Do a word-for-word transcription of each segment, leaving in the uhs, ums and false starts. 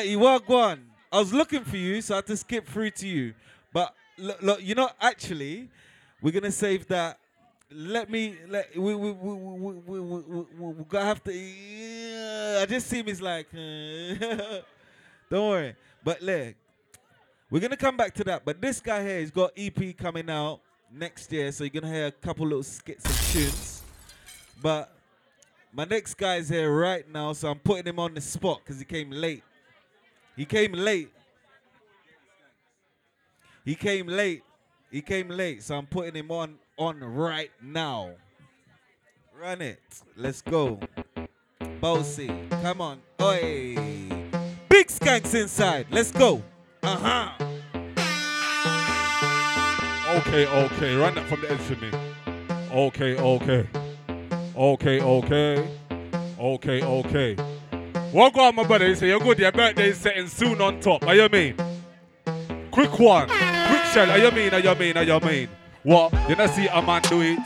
Iwagwan, I was looking for you, so I had to skip through to you. But look, look you know, actually, we're gonna save that. Let me. Let we we we we we we, we, we gotta have to. Yeah, I just see him. He's like, uh, don't worry. But look, we're gonna come back to that. But this guy here, he's got E P coming out next year, so you're gonna hear a couple little skits and tunes. But my next guy's here right now, so I'm putting him on the spot because he came late. He came late. He came late. He came late, so I'm putting him on on right now. Run it. Let's go. Bossy, come on. Oi. Big Skanks inside. Let's go. Uh-huh. Okay, okay. Run that from the edge for me. Okay, okay. Okay, okay. Okay, okay. Well, go on, my brother. You say you're good. Your birthday is setting soon on top. Are you mean? Quick one. Quick shell. Are you mean? Are you mean? Are you mean? What? You don't see a man do it?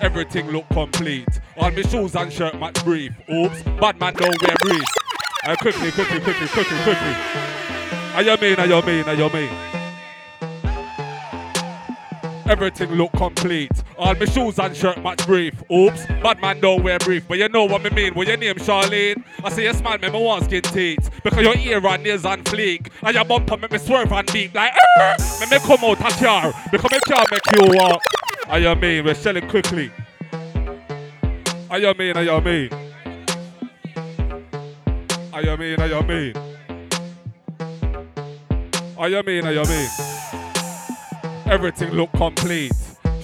Everything look complete. On me shoes and shirt match brief. Oops. Bad man don't wear briefs. Uh, quickly, quickly, quickly, quickly, quickly. Are you mean? Are you mean? Are you mean? Everything look complete. All my shoes and shirt match brief. Oops, bad man don't wear brief. But you know what me mean. What your name, Charlene? I say, yes, man, me want skin teeth. Because your ear and nails and fleek. And your bumper make me swerve and beat. Like, me me come out a car. Because me car make you walk. I you mean, we're selling quickly. I you mean, I you mean. I you mean, I you mean. I you mean, I you mean. Everything look complete.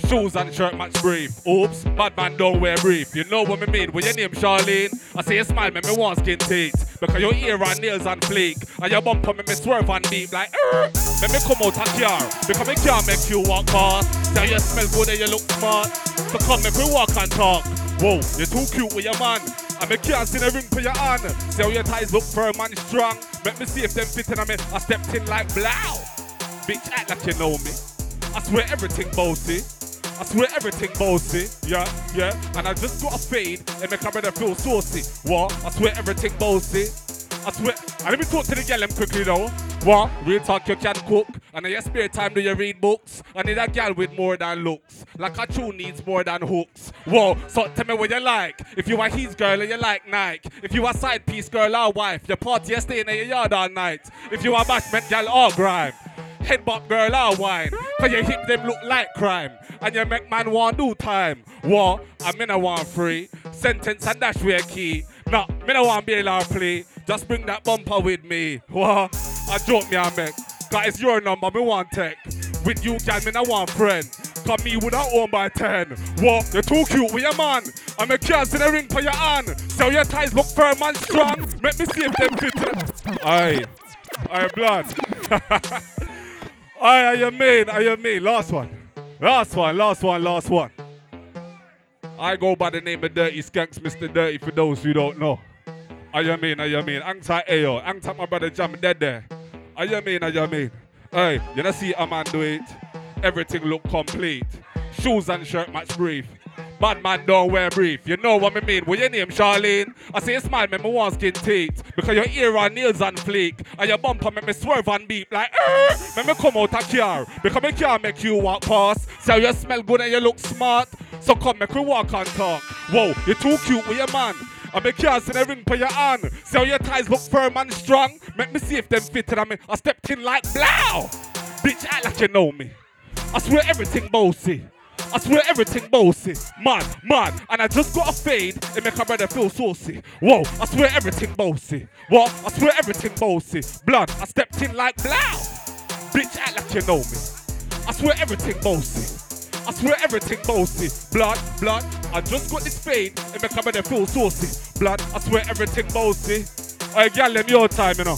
Shoes and shirt match brief. Oops, bad man don't wear brief. You know what me mean? With your name, Charlene? I say you smile, make me want skin teeth. Because your ear and nails and fleek. And your bumper make me swerve and deep. Like, er, make me come out a car. Because me can't make you walk fast. Now you smell good and you look smart. So come make me walk and talk. Whoa, you're too cute with your man. I make you see the ring for your hand. See how your ties look firm and strong. Make me see if them fitting on me. I stepped in like, blow. Bitch, act like you know me. I swear everything bossy. I swear everything bossy. Yeah, yeah. And I just got a fade and make my brother feel saucy. What? I swear everything bossy. I swear. And let me talk to the girl quickly though. What? Real talk, you can cook. And in your spare time, do you read books? I need a girl with more than looks. Like a true needs more than hooks. Whoa, so tell me what you like. If you are his girl and you like Nike. If you are side piece girl or wife, your party is staying in your yard all night. If you are bashment girl or grime. Headbutt girl or wine. Cause you hit them look like crime. And you make man want do time. What? I mean I want free. Sentence and dash with a key. No, me no want bail or plea. Just bring that bumper with me. What? I joke me I make. Cause it's your number, me want tech. With you girl, me no want friend. Cause me would have own by ten. What? You're too cute with your man. I make you in the ring for your hand. So your ties look firm and strong. Make me see if them fit. Aye. Aye, blood. Aye, are you mean? Are you mean? Last one. Last one, last one, last one. I go by the name of Dirty Skanks, Mister Dirty, for those who don't know. Are you mean? Are you mean? Angta Ayo. Angta my brother Jammin' dead there. Are you mean? Are you mean? Aye, you don't see a man do it. Everything look complete. Shoes and shirt match brief. Bad man don't wear brief. You know what me mean. With your name, Charlene? I say you smile, make me want skin teeth. Because your ear and nails and fleek. And your bumper make me swerve and beep. Like, er, make me come out a car. Because me can't make you walk past. So you smell good and you look smart. So come, make me walk and talk. Whoa, you're too cute with your man. I make you see the ring for your hand. So your ties look firm and strong. Make me see if them fitted on me. I stepped in like, blow. Bitch, act like you know me. I swear everything bossy. I swear everything bossy, man, man, and I just got a fade and make my brother feel saucy. Whoa, I swear everything bossy. What? I swear everything bossy. Blood, I stepped in like blow. Bitch, act like you know me. I swear everything bossy. I swear everything bossy. Blood, blood, I just got this fade and make my brother feel saucy. Blood, I swear everything bossy. Hey, girl, them your time, you know.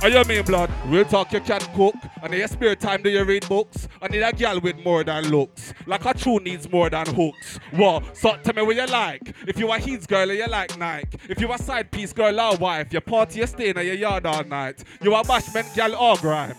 Are you mean, blood? Real talk, you can cook. And in your spare time, do you read books? I need a girl with more than looks. Like a true needs more than hooks. What? So tell me what you like. If you are his girl, you like Nike. If you are side piece girl or wife, your party, you stay in your yard all night. You are bashment girl or grime.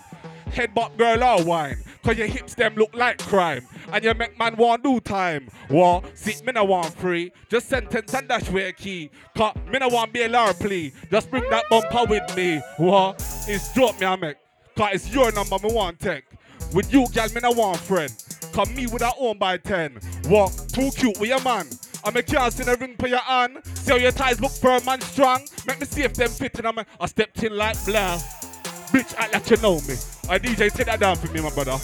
Headbutt girl or wine. Cause your hips them look like crime. and your make man want do time. War, see, me no want free. Just sentence and dash with a key. Cause me no want be a lar plea. Just bring that bumper with me. War, it's joke me I make. Cause it's your number me want take. With you, girl, me no want friend. Cause me with a own by ten. War, too cute with your man. I make you in a ring for your hand. See how your ties look firm and strong. Make me see if them fit and I stepped in like blah. Bitch, act like you know me. Alright, D J, take that down for me, my brother.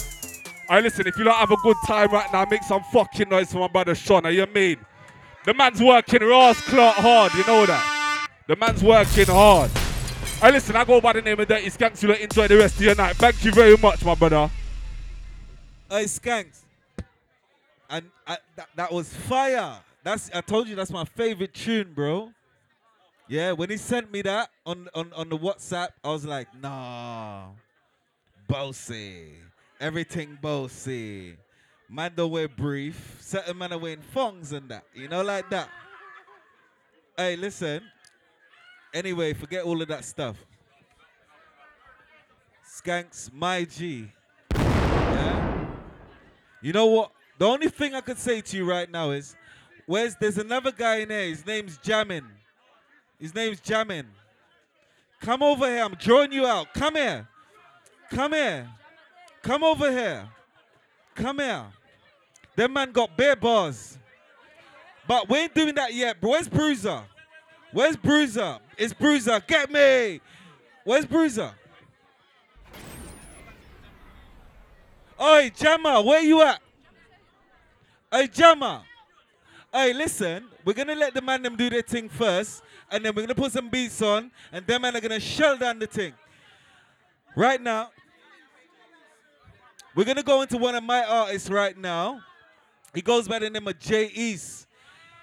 Alright, listen, if you don't have a good time right now, make some fucking noise for my brother Sean. Are you mean? The man's working Ross Clark hard, you know that. The man's working hard. Alright, listen, I go by the name of Dirty Skanks. You lot enjoy the rest of your night. Thank you very much, my brother. Hey, Skanks. And I, that, that was fire. That's, I told you that's my favorite tune, bro. Yeah, when he sent me that on, on, on the WhatsApp, I was like, nah, bossy. Everything bossy. Man don't wear brief. Certain man are wearing thongs and that. You know, like that. Hey, listen. Anyway, forget all of that stuff. Skanks, my G. Yeah? You know what? The only thing I could say to you right now is, Where's, there's another guy in there. His name's Jammin'. His name's Jammin'. Come over here. I'm drawing you out. Come here. Come here. Come over here. Come here. Them man got bare bars. But we ain't doing that yet. Where's Bruiser? Where's Bruiser? It's Bruiser. Get me. Where's Bruiser? Oi, Jammer. Where you at? Oi, Jammer. Hey, listen, we're going to let the man them do their thing first, and then we're going to put some beats on, and them man are going to shell down the thing. Right now, we're going to go into one of my artists right now. He goes by the name of Jay East.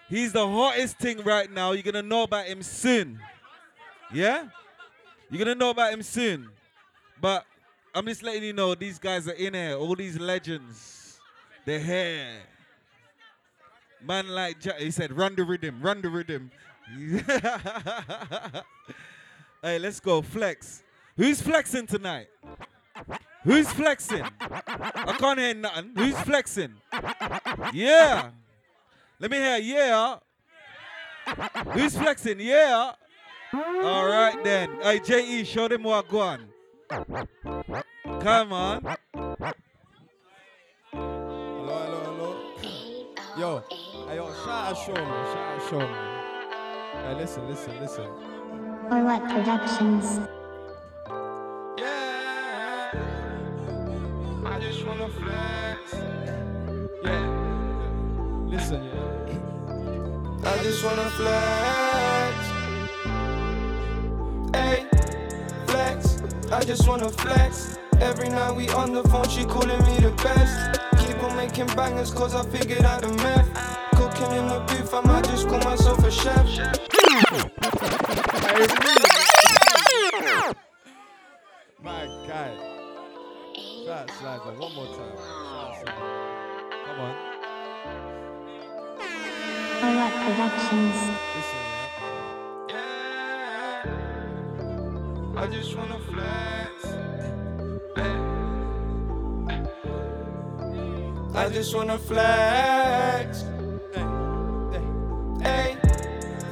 He's the hottest thing right now. You're going to know about him soon. Yeah? You're going to know about him soon. But I'm just letting you know, these guys are in here, all these legends. They're here. Man like Jack, he said, run the rhythm, run the rhythm. Hey, let's go, flex. Who's flexing tonight? Who's flexing? I can't hear nothing. Who's flexing? Yeah. Let me hear, yeah. Who's flexing? Yeah. All right then. Hey, J E, show them what I go on. Come on. Yo, hey, yo, shout out Sean, shout out Sean. Hey, listen, listen, listen. Or what productions? Yeah, I just wanna flex. Yeah, listen, yeah. I just wanna flex. Hey, flex. I just wanna flex. Every night we on the phone, she calling me the best. Making bangers cause I figured out the meth. Cooking in the booth, I might just call myself a chef. My God. Slide, slide, slide. One more time. Slide, slide. Come on. I like productions. Listen, yeah. I just wanna flex. Hey. I just wanna flex. Hey,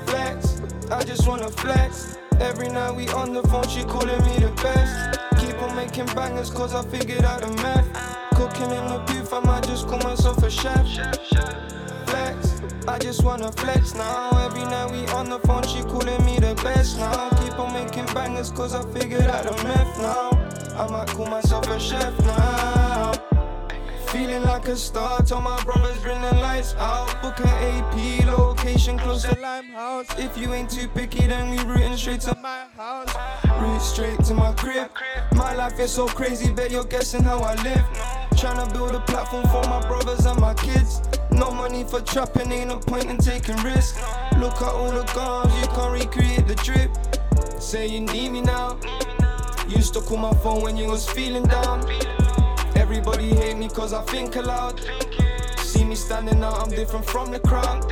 flex. I just wanna flex. Every night we on the phone, she calling me the best. Keep on making bangers cause I figured out the meth. Cooking in the booth, I might just call myself a chef. Flex, I just wanna flex now. Every night we on the phone, she calling me the best now. Keep on making bangers cause I figured out the meth now. I might call myself a chef now. Feeling like a star, tell my brothers bring the lights out. Book an A P location close to Limehouse. If you ain't too picky, then we rootin' straight to my house. Root straight to my crib. My life is so crazy, bet you're guessing how I live. Tryna build a platform for my brothers and my kids. No money for trapping, ain't no point in taking risks. Look at all the guns, you can't recreate the drip. Say you need me now. Used to call my phone when you was feeling down. Everybody hate me cause I think aloud. See me standing out, I'm different from the crowd.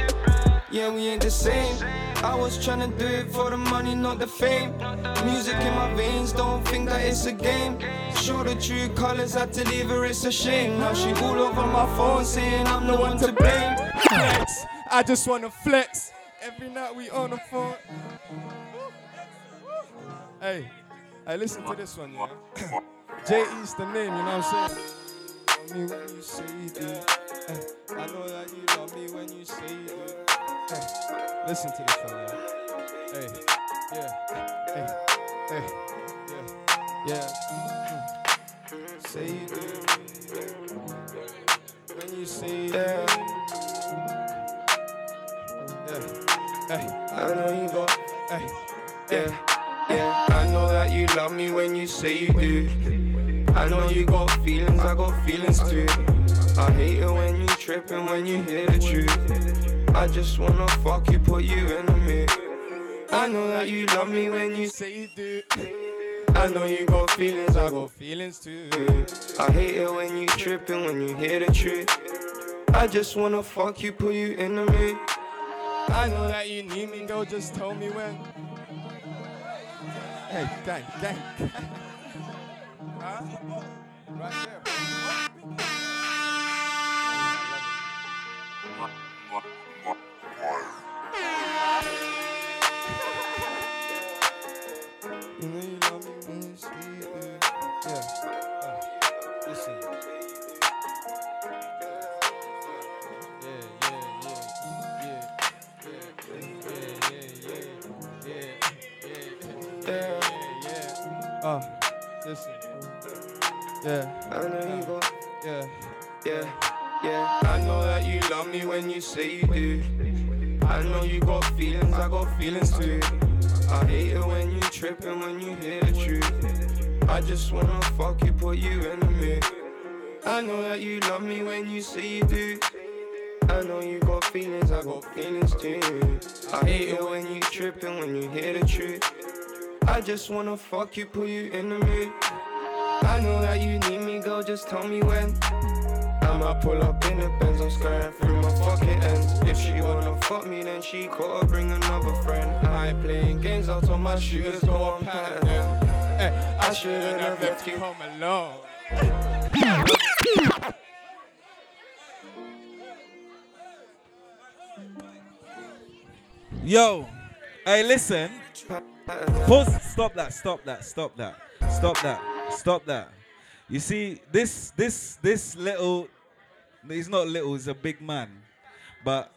Yeah, we ain't the same. I was tryna do it for the money, not the fame. Music in my veins, don't think that it's a game. Show the true colors, had to leave her, it's a shame. Now she all over my phone saying I'm the one to blame. Flex, I just wanna flex. Every night we on the phone. Hey, hey, listen to this one, yeah. Jay East the name, you know what I'm saying? Love me when you say that. I know that you love me when you say that. Listen to this one, yeah. Hey, yeah, hey, hey, yeah, yeah. Mm-hmm. Say you do. When you say that. Yeah, hey, I know you got, hey, yeah, yeah. I know that you love me when you say you do. I know you got feelings, I got feelings too. I hate it when you trippin', when you hear the truth. I just wanna fuck you, put you in the mood. I know that you love me when you say you do. I know you got feelings, I got feelings too. I hate it when you trippin', when you hear the truth. I just wanna fuck you, put you in the mood. I know that you need me, girl, just tell me when. Hey, gang, gang. Huh? Right there. You know you love me when you see it. Yeah. Oh. Listen. Yeah, yeah, yeah, yeah, yeah, yeah, yeah, yeah, yeah, yeah, yeah, yeah. Oh, listen. Yeah, I know you go. Yeah, yeah, yeah. I know that you love me when you say you do. I know you got feelings, I got feelings too. I hate it when you trippin', when you hear the truth. I just wanna fuck you, put you in the mood. I know that you love me when you say you do. I know you got feelings, I got feelings too. I hate it when you trippin', when you hear the truth. I just wanna fuck you, put you in the mood. I know that you need me, girl, just tell me when. I might pull up in the Benz, I'm scaring through my fucking ends. If she wanna fuck me, then she coulda bring another friend. I ain't playing games out on my shooters, though I'm patterned. Hey, I shouldn't have left you home alone. Yo, hey, listen. Pause, stop that, stop that, stop that, stop that. Stop that. You see, this this this little, he's not little, he's a big man. But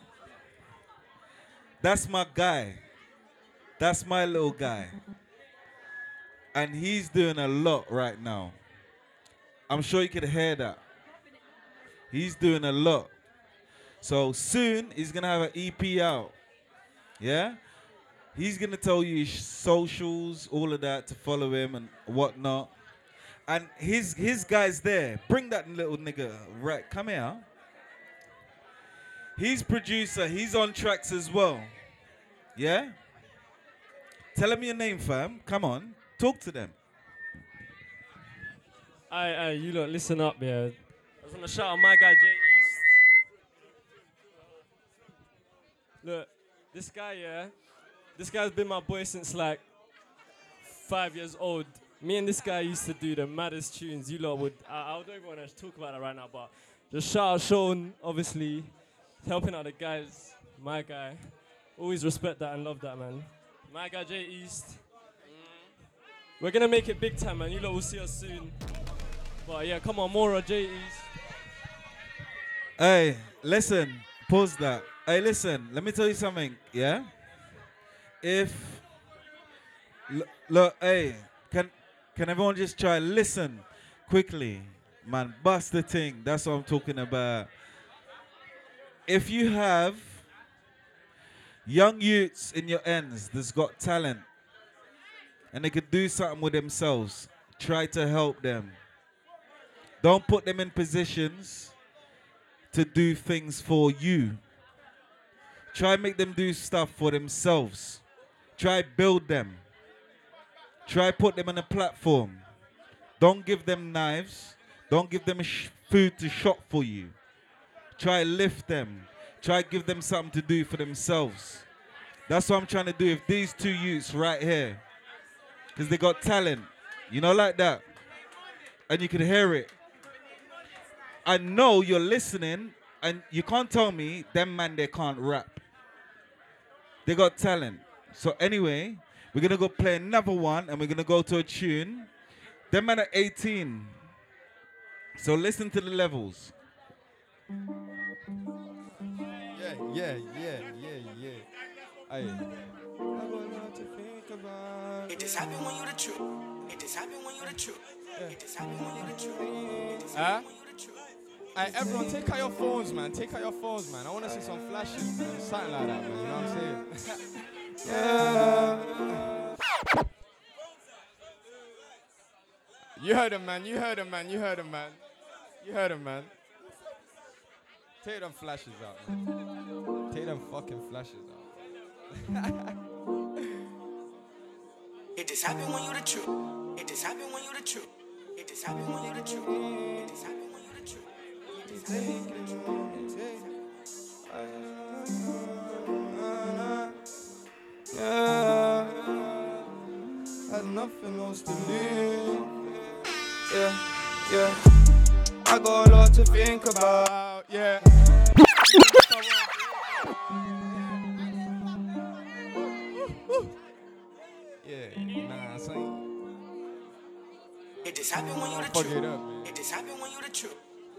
that's my guy. That's my little guy. And he's doing a lot right now. I'm sure you could hear that. He's doing a lot. So soon he's gonna have an E P out. Yeah? He's gonna tell you his socials, all of that, to follow him and whatnot. And his his guy's there. Bring that little nigga. Right, come here. He's producer. He's on tracks as well. Yeah? Tell him your name, fam. Come on. Talk to them. Aye, aye, you lot, listen up, yeah. I was going to shout out my guy, Jay East. Look, this guy, yeah. This guy's been my boy since, like, five years old. Me and this guy used to do the maddest tunes. You lot would, I, I don't even want to talk about that right now, but just shout out Sean, obviously, helping out the guys, my guy. Always respect that and love that, man. My guy, Jay East. We're going to make it big time, man. You lot will see us soon. But yeah, come on, Mora, Jay East. Hey, listen, pause that. Hey, listen, let me tell you something, yeah? If, l- look, hey, can, Can everyone just try listen quickly, man? Bust the thing. That's what I'm talking about. If you have young youths in your ends that's got talent and they could do something with themselves, try to help them. Don't put them in positions to do things for you. Try make them do stuff for themselves. Try build them. Try put them on a platform. Don't give them knives. Don't give them sh- food to shop for you. Try lift them. Try give them something to do for themselves. That's what I'm trying to do with these two youths right here. Because they got talent. You know, like that. and you can hear it. I know you're listening, and you can't tell me them man they can't rap. They got talent. So anyway, we're gonna go play another one, and we're gonna go to a tune. Them man are eighteen. So listen to the levels. Yeah, yeah, yeah, yeah, yeah. I, I don't know to think about. It just happened when you the truth. It just happened when you the truth. It just happened when you the truth. Huh? Hey, everyone, take out your phones, man. Take out your phones, man. I want to see some flashes, man. Something like that, man. You know what I'm saying? Yeah. You heard him, man. You heard him, man. You heard him, man. You heard him, man. Take them flashes out, man. Take them fucking flashes out. It just happened when you the truth. It just happened when you the truth. It just happened when you the truth. It just happened. Yeah, had nothing else to do. Yeah, yeah. I got a lot to think about. Yeah. Yeah, nah, son. It just happened when you're the truth. It, up, it just happened when you're the truth.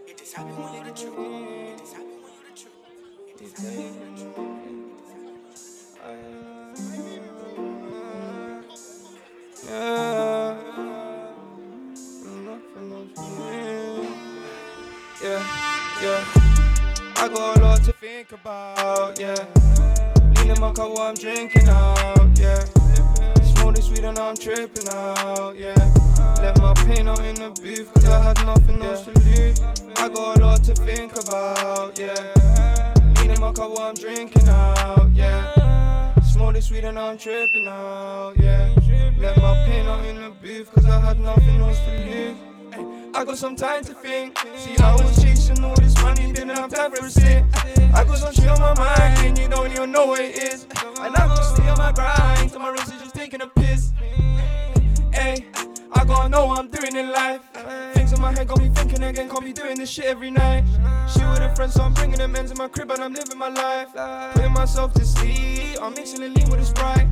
It is happening when you're the truth. It is happening when you're the truth. It is happening when you're the truth. Yeah, yeah, yeah. I got a lot to think about, yeah. Leaning my cup while I'm drinking out, yeah. Smoking sweet and I'm tripping out, yeah. Let my pain out in the booth, cause I had nothing else to do. I got a lot to think about, yeah. Leaning my cup while I'm drinking out, yeah. Smoking sweet and I'm tripping out, yeah. Let my pain out in the booth, cause I had nothing else to do. I got some time to think. See, I was chasing all this money, didn't have time for a sip. I got some shit on my mind, and you don't even know what it is. And I just stay on my grind, till my wrist is just taking a piss. Ay, I gotta know what I'm doing in life. Things in my head got me thinking again, can't be doing this shit every night. Shit with a friend, so I'm bringing them ends in my crib and I'm living my life. Putting myself to sleep, I'm mixing a lean with a Sprite.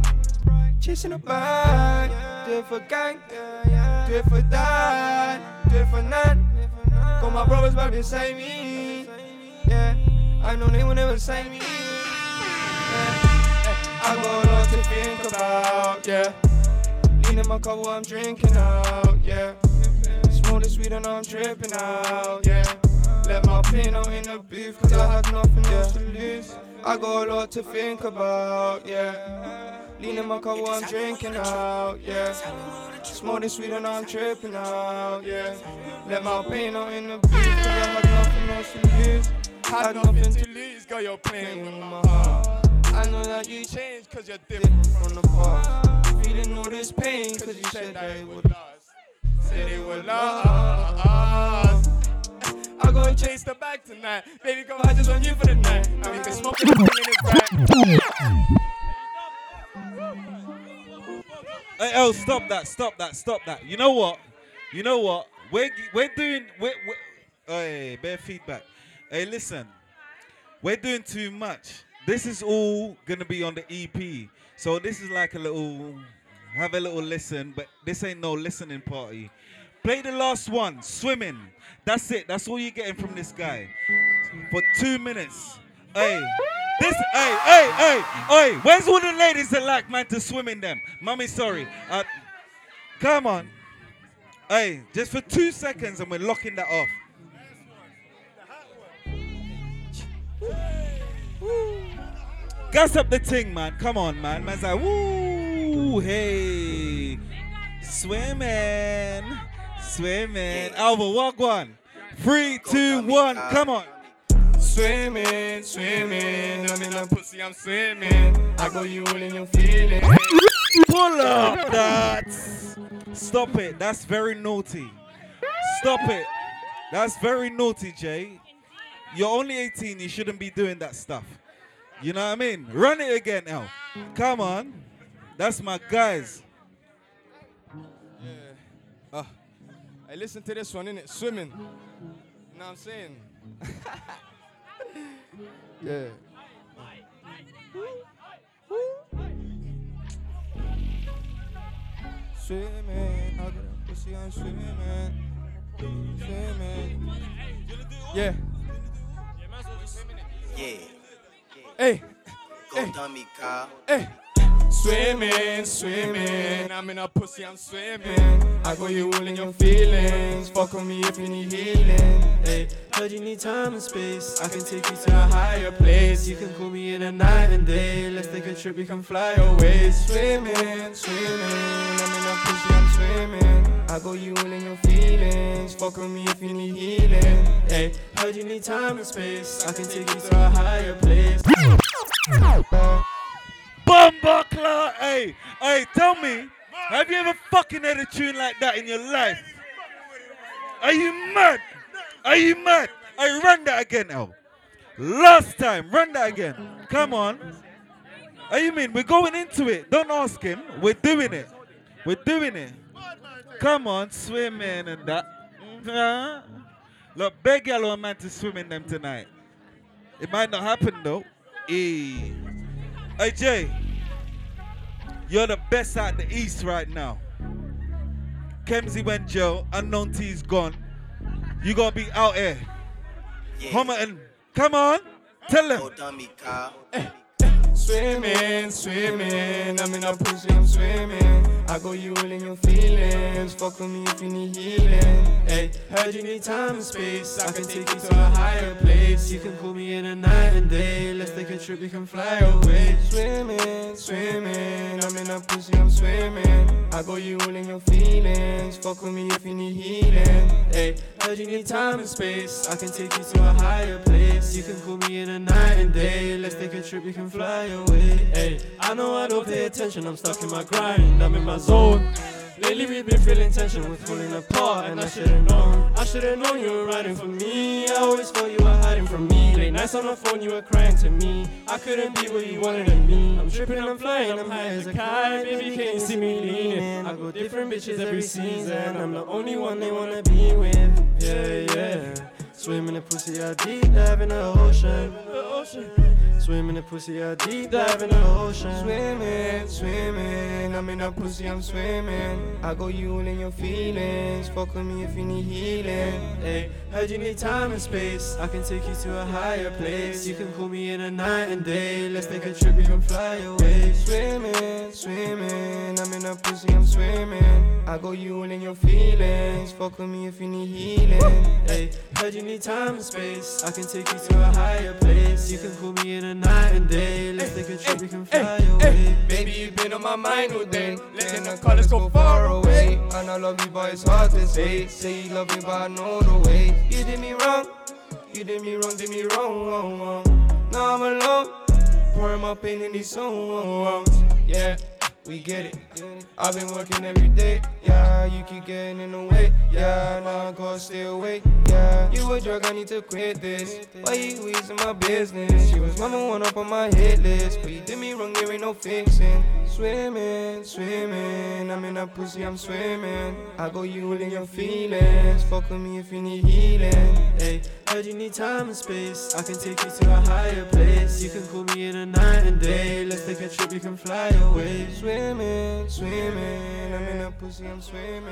Chasing a bag, do it for gang, do it for dad, do it for nan. Got my brothers back beside me, yeah. I know they will never say me, yeah. I got a lot to think about, yeah. Leaning my cup while I'm drinking out, yeah. Smoking sweet and I'm tripping out, yeah. Let my pain out in the booth, cause I had nothing else to lose. I got a lot to think about, yeah. Leaning my cup while I'm drinking out, yeah. Smoking sweet and I'm tripping out, yeah. Let my pain out in the booth, cause I had nothing else to lose. Had nothing to lose, girl, you're playing with my heart. I know that you changed, cause you're different from the past. Feeling all this pain, cause you said that it would last. Said it would last. I'm gonna chase the bag tonight. Baby, come I just want you for the night. And we can smoke it in the back. Hey, oh, stop that, stop that, stop that. You know what? You know what? We're, we're doing. We're, we're, hey, bare feedback. Hey, listen. We're doing too much. This is all gonna be on the E P. So this is like a little, have a little listen, but this ain't no listening party. Play the last one, Swimming. That's it. That's all you're getting from this guy. For two minutes. Hey, this, hey, hey, hey, hey. Where's all the ladies that like man to swim in them? Mummy, sorry. Uh, come on. Hey, just for two seconds and we're locking that off. Gas up the ting, man. Come on, man. Man's like, woo, hey. Swimming. Swimming. Alva, walk one. Three, two, one. Come on. Swimming, swimming. I'm in a pussy, I'm swimming. I got you all in your feelings. Pull up that. Stop it. That's very naughty. Stop it. That's very naughty, Jay. You're only eighteen. You shouldn't be doing that stuff. You know what I mean? Run it again now. Come on. That's my guys. Yeah. Oh. Hey, listen to this one, innit? Swimming. You know what I'm saying? Yeah. Swimming. I got pussy, I'm swimming. Swimming. Yeah. Yeah. Hey. Go tell me, Kyle. Hey. Swimming, swimming, I'm in a pussy, I'm swimming. I got you all in your feelings. Fuck on me if you need healing. Hey, heard you need time and space. I can take you to a higher place. You can call me in a night and day. Let's take a trip, we can fly away. Swimming, swimming, I'm in a pussy, I'm swimming. I got you all in your feelings. Fuck on me if you need healing. Hey, heard you need time and space. I can take you to a higher place. Bumba Clark, hey, hey, tell me, have you ever fucking had a tune like that in your life? Are you mad? Are you mad? Hey, run that again, L. Last time, run that again. Come on. What do you mean? We're going into it. Don't ask him. We're doing it. We're doing it. Come on, swimming and that. Look, beg yellow man to swim in them tonight. It might not happen though. Hey. Hey Jay, you're the best out the East right now. Kemzy went jail, Unknown T's gone. You gonna be out here. Yeah. Homer and come on, tell him. Hey. Swimming, swimming, I'm in a pussy, I'm swimming. I got you all in your feelings. Fuck with me if you need healing. Hey, heard you need time and space. I can take you to a higher place. You can call me in a night and day. Let's take a trip, we can fly away. Swimming, swimming, I'm in a pussy, I'm swimming. I got you all in your feelings. Fuck with me if you need healing. Hey, heard you need time and space. I can take you to a higher place. You can call me in a night and day. Let's take a trip, we can fly away. Hey, I know I don't pay attention, I'm stuck in my grind, I'm in my zone. Lately we've been feeling tension, we're falling apart and I should've known. I should've known you were riding for me, I always thought you were hiding from me. Late nights on the phone you were crying to me, I couldn't be what you wanted of me. I'm tripping, I'm flying, I'm high as a kite, baby can you see me leaning? I got different bitches every season, I'm the only one they wanna be with. Yeah, yeah. Swim in the pussy, I deep dive in the ocean. Swim in the pussy, I deep dive in the ocean. Swimming, swimming, I'm in a pussy, I'm swimming. I got you all in your feelings. Fuck with me if you need healing. Hey, heard you need time and space. I can take you to a higher place. You can call me in a night and day. Let's take a trip, we can fly away. Swimming, swimming, I'm in a pussy, I'm swimming. I got you all in your feelings. Fuck with me if you need healing. Hey, heard you need time and space. I can take you to a higher place. You can call me in a night and day. Let's take a trip, we can fly away. Baby, you've been on my mind all day. Letting the colors go far away. And I love you, but it's hard to say. Say you love me, but I know the way. You did me wrong. You did me wrong, did me wrong, wrong, wrong. Now I'm alone. Pouring my pain in these songs. Yeah, we get it. I've been working every day. Yeah, you keep getting in the way. Yeah, now I gotta stay away. Yeah, you a drug, I need to quit this. Why you easing my business? She was number one up on my hit list. But you did me wrong, there ain't no fixing. Swimming, swimming, I'm in a pussy, I'm swimming. I got you all in your feelings. Fuck with me if you need healing. Hey, heard you need time and space. I can take you to a higher place. You can call me in a night and day. Let's take a trip, you can fly away. Swimming, swimming, I'm in a pussy, I'm swimming.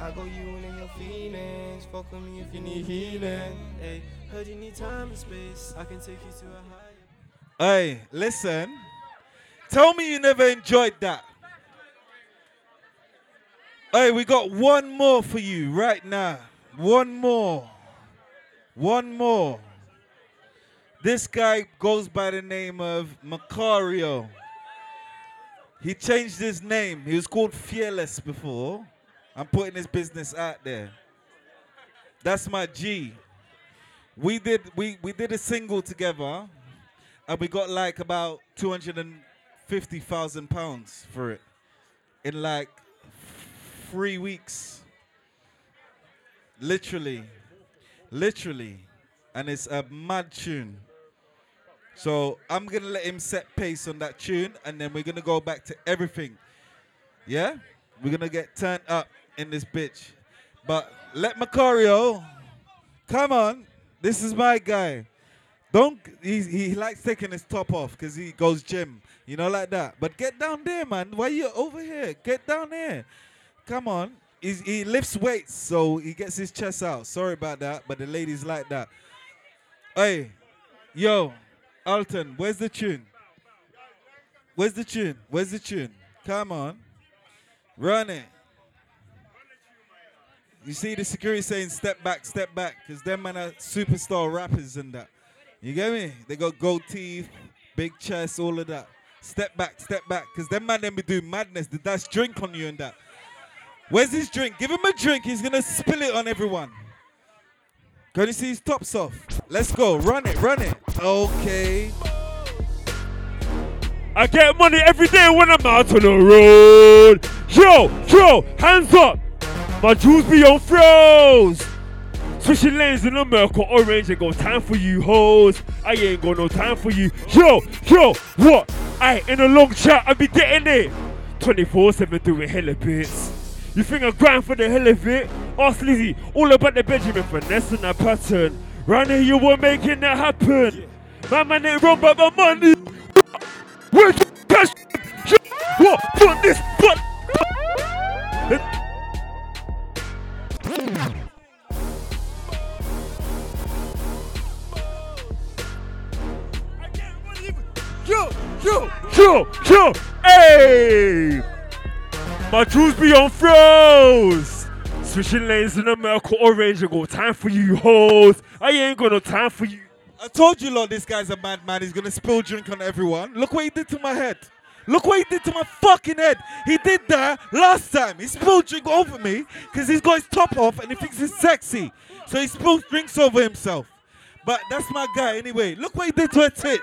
I got you all in your feelings. Fuck with me if you need healing. Hey, heard you need time and space. I can take you to a higher. Hey, listen. Tell me you never enjoyed that. Hey, we got one more for you right now. One more. One more. This guy goes by the name of Macario. He changed his name. He was called Fearless before. I'm putting his business out there. That's my G. We did we, we did a single together and we got like about two hundred fifty thousand pounds for it in like three weeks. Literally. Literally. And it's a mad tune. So I'm going to let him set pace on that tune and then we're going to go back to everything. Yeah? We're going to get turned up in this bitch. But let Macario, come on, this is my guy. Don't he? He likes taking his top off because he goes gym, you know, like that. But get down there, man. Why are you over here? Get down there. Come on. He's, he lifts weights, so he gets his chest out. Sorry about that, but the ladies like that. Hey, yo, Alton, where's the tune? Where's the tune? Where's the tune? Come on. Run it. You see the security saying step back, step back, because them man are superstar rappers and that. You get me? They got gold teeth, big chest, all of that. Step back, step back, because them man then be doing madness. The dash drink on you and that. Where's his drink? Give him a drink. He's going to spill it on everyone. Can you see his tops off? Let's go. Run it, run it. Okay. I get money every day when I'm out on the road. Joe, Joe, hands up. My jewels be on froze. Switching lanes in America, orange, ain't got time for you hoes. I ain't got no time for you. Yo, yo, what? I in a long shot, I be getting it. twenty-four seven doing hella bits. You think I grind for the hell of it? Ask Lizzie, all about the Benjamin finesse and that pattern. Round here, you were making that happen. My man ain't wrong about my money. Where's the cash? What? What this? What? Yo, yo, yo, yo, hey! My jewels be on froze. Switching lanes in America, orange, ain't got time for you hoes. I ain't got no time for you. I told you, Lord, this guy's a madman. He's going to spill drink on everyone. Look what he did to my head. Look what he did to my fucking head. He did that last time. He spilled drink over me because he's got his top off and he thinks he's sexy. So he spilled drinks over himself. But that's my guy anyway. Look what he did to her tit.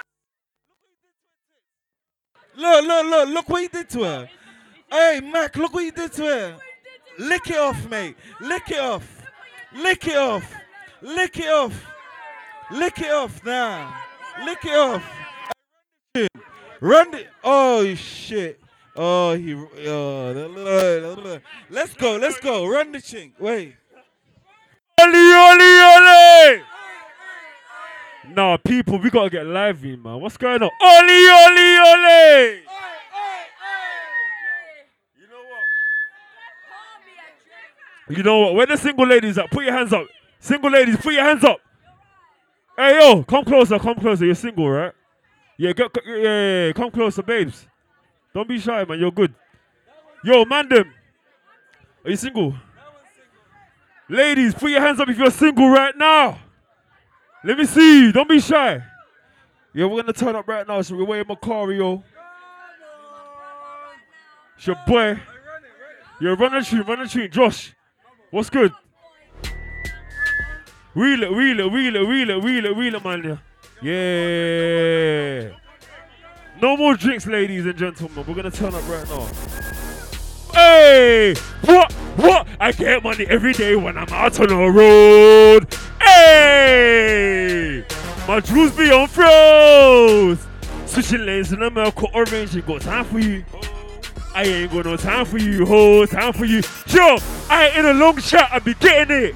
Look, look, look. Look what he did to her. Hey, Mac, look what you did to her. Lick it off, mate. Lick it off. Lick it off. Lick it off. Lick it off now. Lick it off. Run it. Oh, shit. Oh, he. Oh. Let's go. Let's go. Run the chink. Wait. Oli, oli, oli. Nah, people, we got to get lively, man. What's going on? Oli, oli, oli. You know what? Where the single ladies at? Put your hands up. Single ladies, put your hands up. Hey, yo, come closer, come closer. You're single, right? Yeah, go, go, yeah, yeah, yeah, come closer, babes. Don't be shy, man. You're good. Yo, man them. Are you single? Ladies, put your hands up if you're single right now. Let me see you. Don't be shy. Yeah, we're going to turn up right now. So we're waiting Macario. It's your boy. Yeah, run a tune, run a tune. Josh. What's good? Wheel it, wheel it, wheel it, wheel it, wheel it, wheel it, man. Yeah. No more drinks, ladies and gentlemen. We're going to turn up right now. Hey! What? What? I get money every day when I'm out on the road. Hey! My jewels be on froze. Switching lanes in America, orange, ain't got time for you. I ain't got no time for you, ho, time for you. Yo, I ain't in a long shot, I be getting it.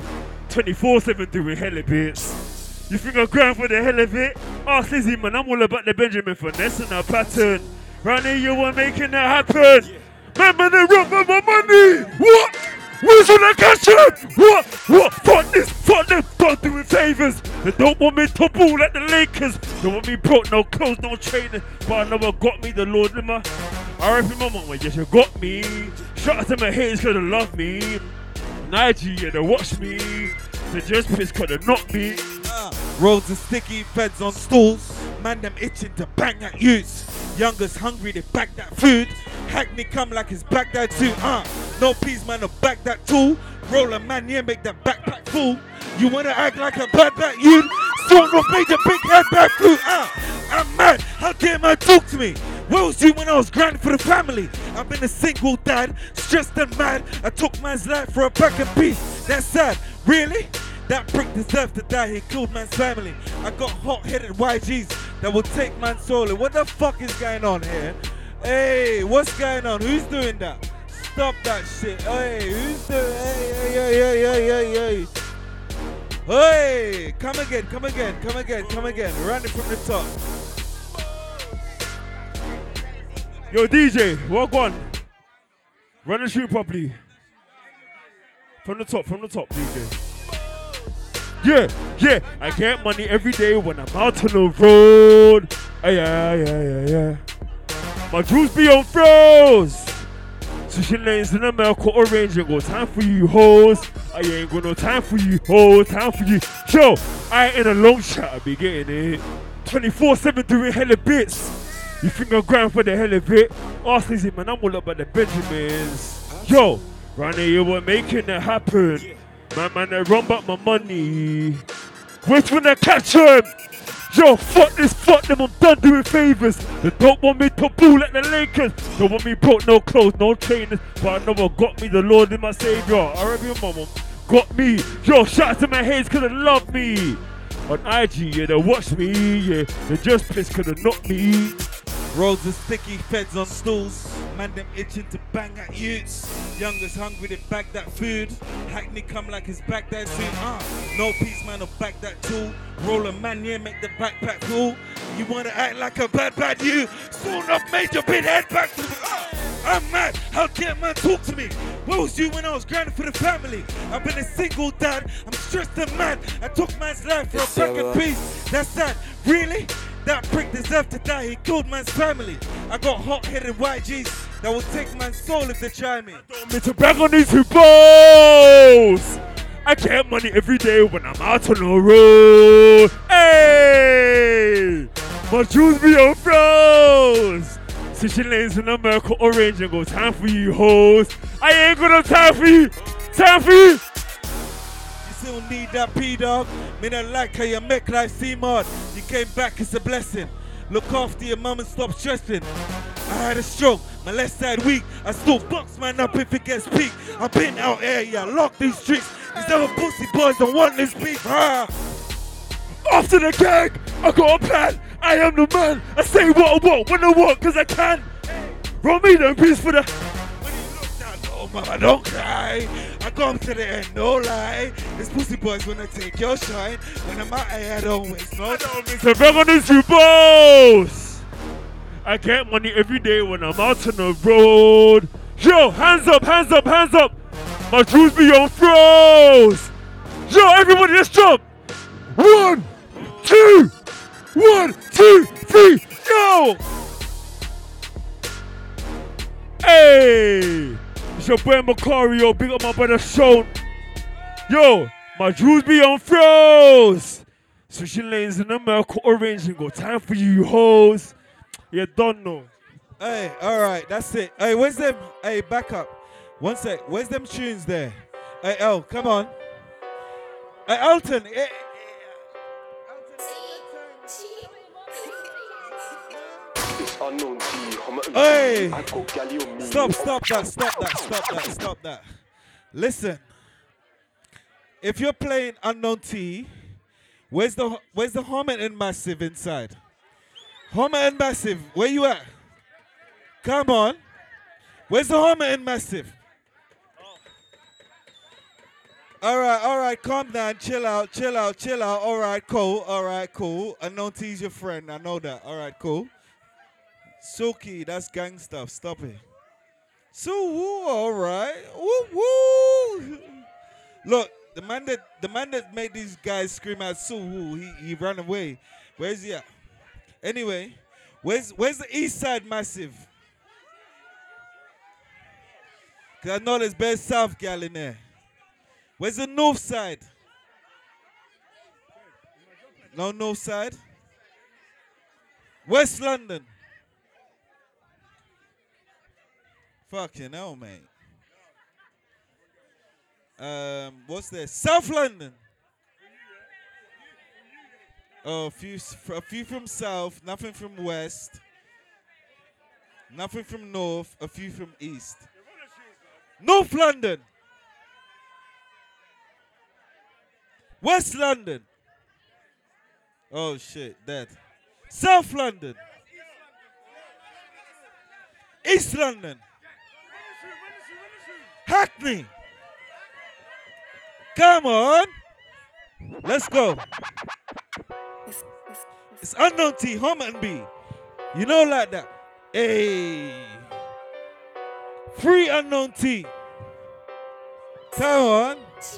twenty-four seven doing hella bits. You think I'm grind for the hell of it? Ask Lizzie, man, I'm all about the Benjamin finesse and that pattern. Round here, you were making that happen. Yeah. Man, man, they robbed my money. What? Where's all that cash in? What? What? Fuck this, fuck them, start doing favors. They don't want me to ball like the Lakers. They want me broke, no clothes, no training. But I know what got me, the Lord, in my... I reckon my mom went, yes, you got me. Shout out to my haters cause they love me. Nigeria, yeah, they watch me. They just pissed cause they knock me. Uh, roads are sticky, feds on stools. Man, them itching to bang that youths. Youngers hungry, they back that food. Hackney come like his back that too. Uh, no peas, man, no back that tool. Roll a man, yeah, make that backpack fool. You wanna act like a bad that you? Sort of made a big head back fool. Uh, I'm mad, how dare man talk to me? Where was you when I was grinding for the family? I've been a single dad, stressed and mad. I took man's life for a pack of peace. That's sad. Really? That prick deserved to die. He killed man's family. I got hot-headed Y Gs that will take man's soul. What the fuck is going on here? Hey, what's going on? Who's doing that? Stop that shit. Hey, who's the, hey, hey, hey, hey, hey, hey, hey. Hey, come again, come again, come again, come again. Run it from the top. Yo, D J, walk on. Run the shoot properly. From the top, from the top, D J. Yeah, yeah, I get money every day when I'm out on the road. Oh, yeah, yeah, yeah, yeah. My juice be on froze. Sushi lanes in America, orange. Ain't got time for you hoes. I ain't got no time for you hoes. Time for you. Yo, I ain't in a long shot. I be getting it. twenty-four seven doing hella bits. You think I'm grind for the hell of it? Ask easy, man. I'm all about the Benjamins. Yo, round here, we're making it happen. My man, I run back my money. Wait when I catch him. Yo, fuck this, fuck them, I'm done doing favors. They don't want me to boo like the Lakers. Don't want me broke, no clothes, no trainers. But I know what got me, the Lord is my savior. I remember your mama got me. Yo, shout out to my haters, cause they love me. On I G, yeah, they watch me, yeah. They just pissed, cause they knocked me. Roads are sticky, feds on stools. Man, them itching to bang at youths. Youngers hungry, they bag that food. Hackney come like it's Baghdad soon. Uh, no peace, man, or back that tool. Roll a man, yeah, make the backpack cool. You wanna act like a bad, bad you? Soon I've made your big head back to me. Uh, I'm mad, how dare man talk to me? Where was you when I was grinding for the family? I've been a single dad, I'm stressed and mad. I took man's life for yes, a second piece. That's sad, really? That prick deserved to die, he killed man's family. I got hot-headed Y Gs that will take man's soul if they try me. I don't mean to brag on these two balls. I get money every day when I'm out on the road. Hey! My jewels be on froze. Switching lanes in America, orange, and go time for you hoes. I ain't got no time for you. Time for you. Still need that P-Dog. Me don't like how you make life seem hard. You came back, it's a blessing. Look after your mum and stop stressing. I had a stroke, my left side weak. I still box man up if it gets peak. I been out here, yeah, lock these streets. These other pussy boys don't want this beef. Ah. After the gang, I got a plan. I am the man. I say what I want, when I want, cause I can. Roll me them peace for the... Mama, don't cry. I come to the end, no lie. This pussy boy's gonna take your shine. When I'm out here, I don't waste no time. Mister Revenue's you boss. I get money every day when I'm out on the road. Yo, hands up, hands up, hands up. My shoes be on froze. Yo, everybody, let's jump. One, two, one, two, three, go. Hey. It's your boy Macario, big up my brother Sean. Yo, my jewels be on froze. Switching lanes in America, orange, and got time for you hoes. You don't know. Hey, alright, that's it. Hey, where's them? Hey, back up. One sec, where's them tunes there? Hey, El, come on. Hey, Elton. Hey, Unknown T, hey! Stop, stop that, stop that, stop that, stop that. Listen, if you're playing Unknown T, where's the where's the Homer and Massive inside? Homer and Massive, where you at? Come on. Where's the Homer and Massive? Alright, alright, calm down, chill out, chill out, chill out. Alright, cool, alright, cool. Unknown T's your friend, I know that. Alright, cool. Suki, that's gang stuff. Stop it. So woo, all right. Woo woo. Look, the man that the man that made these guys scream out so woo, he he ran away. Where's he at? Anyway, where's where's the East Side Massive? Cause I know there's best South gal in there. Where's the North Side? No North Side. West London. Fucking hell, mate. Um, what's there? South London. Oh, a few, a few from South, nothing from West, nothing from North, a few from East. North London. West London. Oh, shit, that. South London. East London. Hackney. Come on. Let's go. It's Unknown T, Homer and B. You know like that. Hey. Free Unknown T. Come on. It's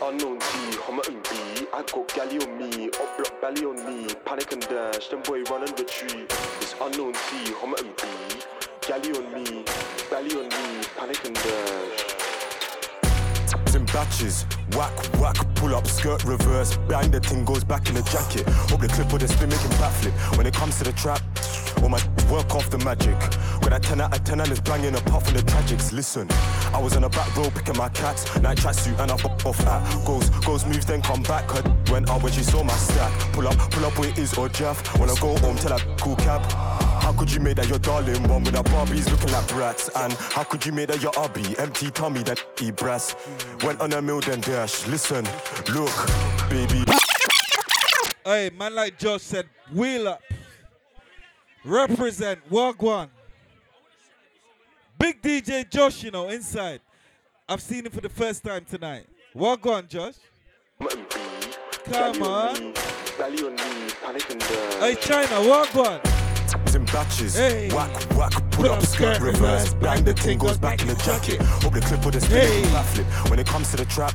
Unknown T, Homer and B. I go galley on me, up block belly on me. Panic and dash, them boy run and retreat. It's Unknown T, Homer and B. Galley on me, belly on me. Panic and dash. In batches, whack, whack, pull up, skirt, reverse, bang, the thing goes back in the jacket. Hope the clip or the spin making backflip. When it comes to the trap, all my work off the magic. When I ten out of ten and it's banging apart from the tragics. Listen, I was on a back row picking my cats, night tracksuit and I pop off at goes, goes, moves, then come back. Her went out when she saw my stack. Pull up, pull up where it is or Jeff. When I go home, tell her cool cab. How could you make that your darling one with her Barbies looking like brats? And how could you make that your hubby empty tummy that eat brass? Went on a meal then dash. Listen, look, baby. Hey, man, like Josh said, wheel up. Represent Wagwan. Big D J Josh, you know, inside. I've seen him for the first time tonight. Wagwan, Josh. Come on. Hey, China, Wagwan. In batches, hey. Whack, whack, pull, pull up, skirt, reverse, bang, the thing goes back in the jacket. Hope the clip or the spin hey. Backflip. When it comes to the trap,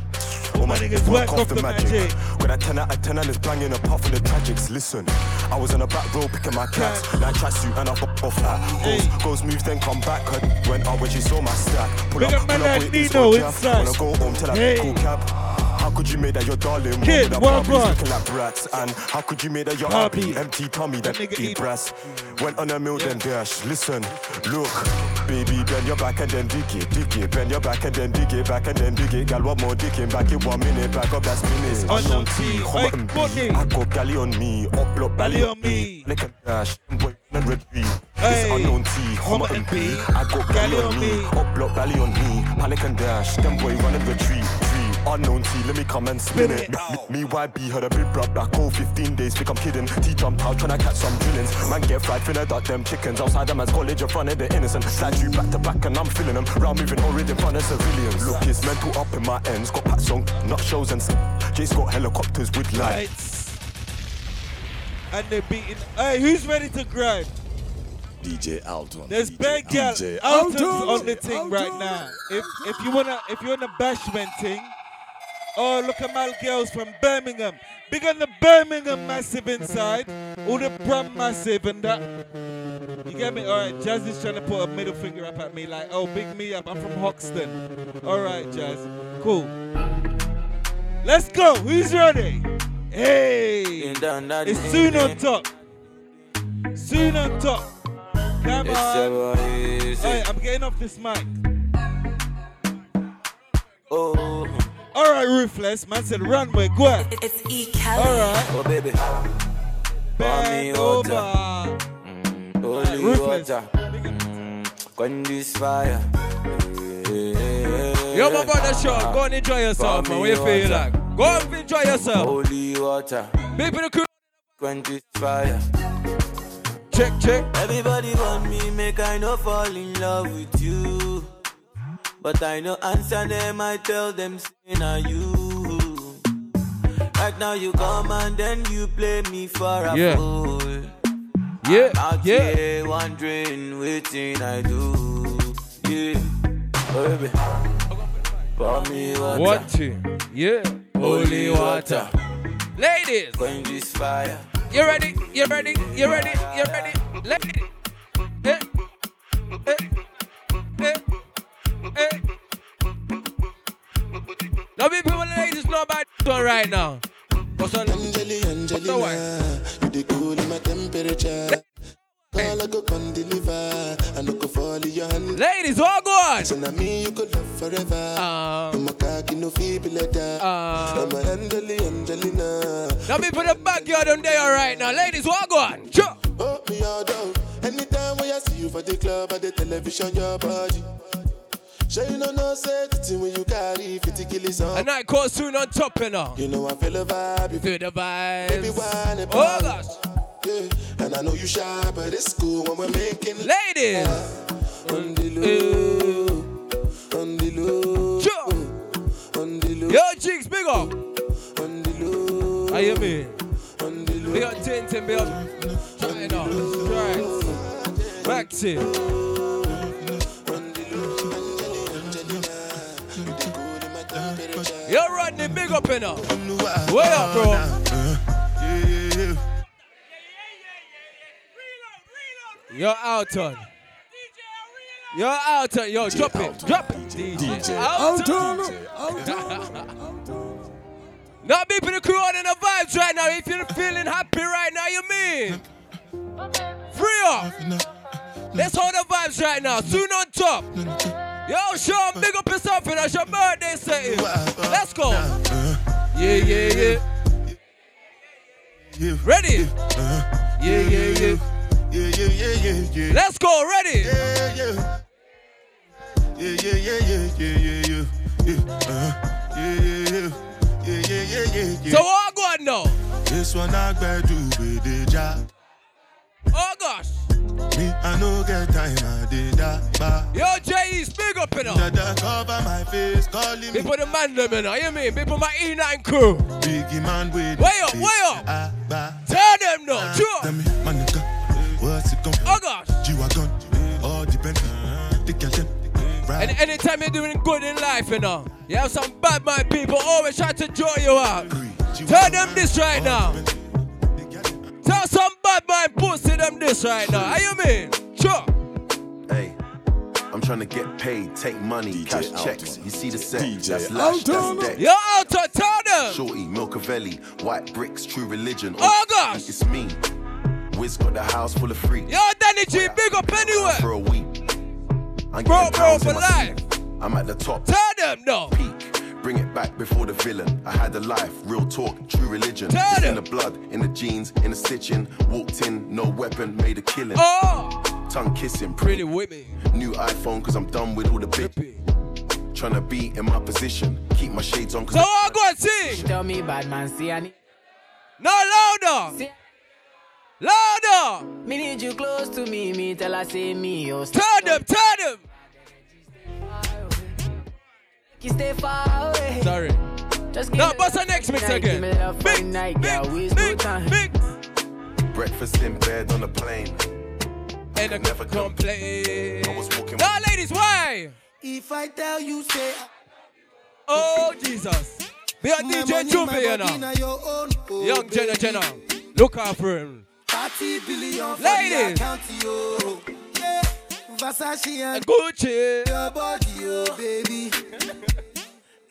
all my niggas work off, off the, the magic. magic. When I ten out of ten and it's banging apart from the tragics. Listen, I was on a back row picking my cats. Night tracksuit and I pop off that. Goes, hey. goes, moves, then come back. Her went out when she saw my stack. Pull Big up, pull up, wait, it's all Jeff. When I go home, tell her hey. Cool cab. How could you make that your darling kid, one with her looking like brats? And how could you make that your happy empty tummy that eat brass? Went on a meal yeah. then dash. Listen, look, baby, bend your back and then dig it, dig it. Bend your back and then dig it, back and then dig it. Girl, what more digging? Back in one minute, back up that spinach. Unknown T, Homer and B. I go galley on me, up block belly on me. Lick and dash, boy, and retreat. It's Unknown T, Homer and B. I go galley on me, up block belly on me. Panic and dash, them boy, run and retreat. Unknown T, let me come and spin, spin it. it me, me, me Y B, heard a big bruv back all fifteen days, think I'm kidding. T jumped out, tryna catch some drillings. Man get fried, finna duck them chickens. Outside them as college, in front of the innocent. Slide you back to back and I'm feeling them. Round moving already in front of civilians. Look, it's mental up in my ends. Got packs on, nut shows and stuff. Jay's got helicopters with lights. And they're beating. Hey, who's ready to grind? D J Alton. There's big girl Alton's on the thing right now. If if you wanna if you're in a bashment thing. Oh, look at my girls from Birmingham. Big on the Birmingham Massive inside. All the Brum Massive and that. You get me? All right, Jazz is trying to put a middle finger up at me like, oh, big me up. I'm from Hoxton. All right, Jazz. Cool. Let's go. Who's ready? Hey. It's soon on top. Soon on top. Come on. All right, I'm getting off this mic. Oh. All right, Ruthless, man said runway, go on. It's E. Kelly. All right. Oh, baby. Bend over. Mm, right, Ruthless. Mm, gun this fire. Yeah. Yo, my brother, Sean, go and enjoy yourself, man. What you feel like? Go and enjoy yourself. Holy water. Big the crew. Gun this fire. Check, check. Everybody want me, make I no fall in love with you. But I no answer them, I tell them, sin are you. Right now you come and then you play me for a yeah. fool. Yeah, I'm out yeah. here wondering, waiting I do. Yeah, baby. Pour me water. Water. Yeah. Holy water. Ladies. Going this fire. You ready? You ready? You ready? You ready? Ladies. Yeah. Yeah. Yeah. Hey. Now people and ladies know about this one right now. What's on? Angelina, Angelina, you the cool in my temperature. All I go can deliver, and look for your hand. Ladies, all go on. So now me you could love forever. Um. No feeble letter. Um. I'm Angelina, Angelina. Now people in the backyard on there right now. Ladies, all go on. Sure. Oh, me all down. Anytime when I see you for the club or the television, your body. Sure you know no certainty when you carry fifty kilos on. And I call soon on top and all. You know I feel the vibe. You feel the vibe. Everyone oh gosh. Yeah. And I know you shy, but it's cool when we're making. Ladies. Uh, On the low, on the low, on the low. Yo, chicks, big up. On the low, I hear me. On the low, big up James and big up China. Right, back to. Big up in up. Way up, bro. Uh, yeah, yeah, yeah. Yeah, yeah, yeah, yeah, yeah. Reload, reload. You're out on. You're out on. Yo, drop it. Drop it. D J out on. Out on. Now, people, the crew on in the vibes right now. If you're feeling happy right now, you mean. Free up. Let's hold the vibes right now. Soon on top. Yo, Sean, big up yourself, and that's your birthday setting. Let's go. Yeah, yeah, yeah. Ready? Yeah, yeah, yeah. Yeah, yeah, yeah, yeah. Let's go, ready? Yeah, yeah. Yeah, yeah, yeah, yeah, yeah, yeah. Yeah, yeah, yeah, yeah. So all good now. This one I got to do with the job. Oh gosh. Me, I no get time, I did that back. Yo, Jay East, big up in her. That cover my face, calling me. People the man them in her, you mean? People my E nine crew. Biggie man with way up, way up. I, I, tell them no, I, sure. Tell me, my nigga, what's it going for? Oh gosh. G-Wagon, all depends. They catch them. And anytime you're doing good in life, you know, you have some bad mind people always try to draw you out. Tell them this right now. Tell some bad man pussy them this right now. How you mean? Sure. Hey, I'm trying to get paid, take money, D J cash Alton. Checks. You see the set? D J that's lash, that's deck. Yo, Alton, tell them. Shorty, Milcavelli, white bricks, true religion. Oh, gosh. It's me. Wiz got the house full of freaks. Yo, Danny G, big up anywhere. For a week. I'm bro, bro, for life. Seat. I'm at the top. Tell them, no. Peak. Bring it back before the villain. I had a life, real talk, true religion. It's in the blood, in the jeans, in the stitching. Walked in, no weapon, made a killing. Oh. Tongue kissing, pretty women. New iPhone, cause I'm done with all the big. Tryna be in my position. Keep my shades on, cause so I'm go and sing. Tell me bad man, see I need. No, louder. See. Louder. Me need you close to me, me tell I say me. Oh, tell them, tell them. Stay far away. Sorry. Just no, but the next mix night, again. Mix, night, mix, mix, mix. Breakfast in bed on the plane. And I never complain. I was walking. Now, ladies, why? If I tell you, say. Oh, Jesus. Be a D J Juvie, you know. Young Jenna, Jenna. Look out for him. Ladies. Versace and Gucci. Your body, oh baby.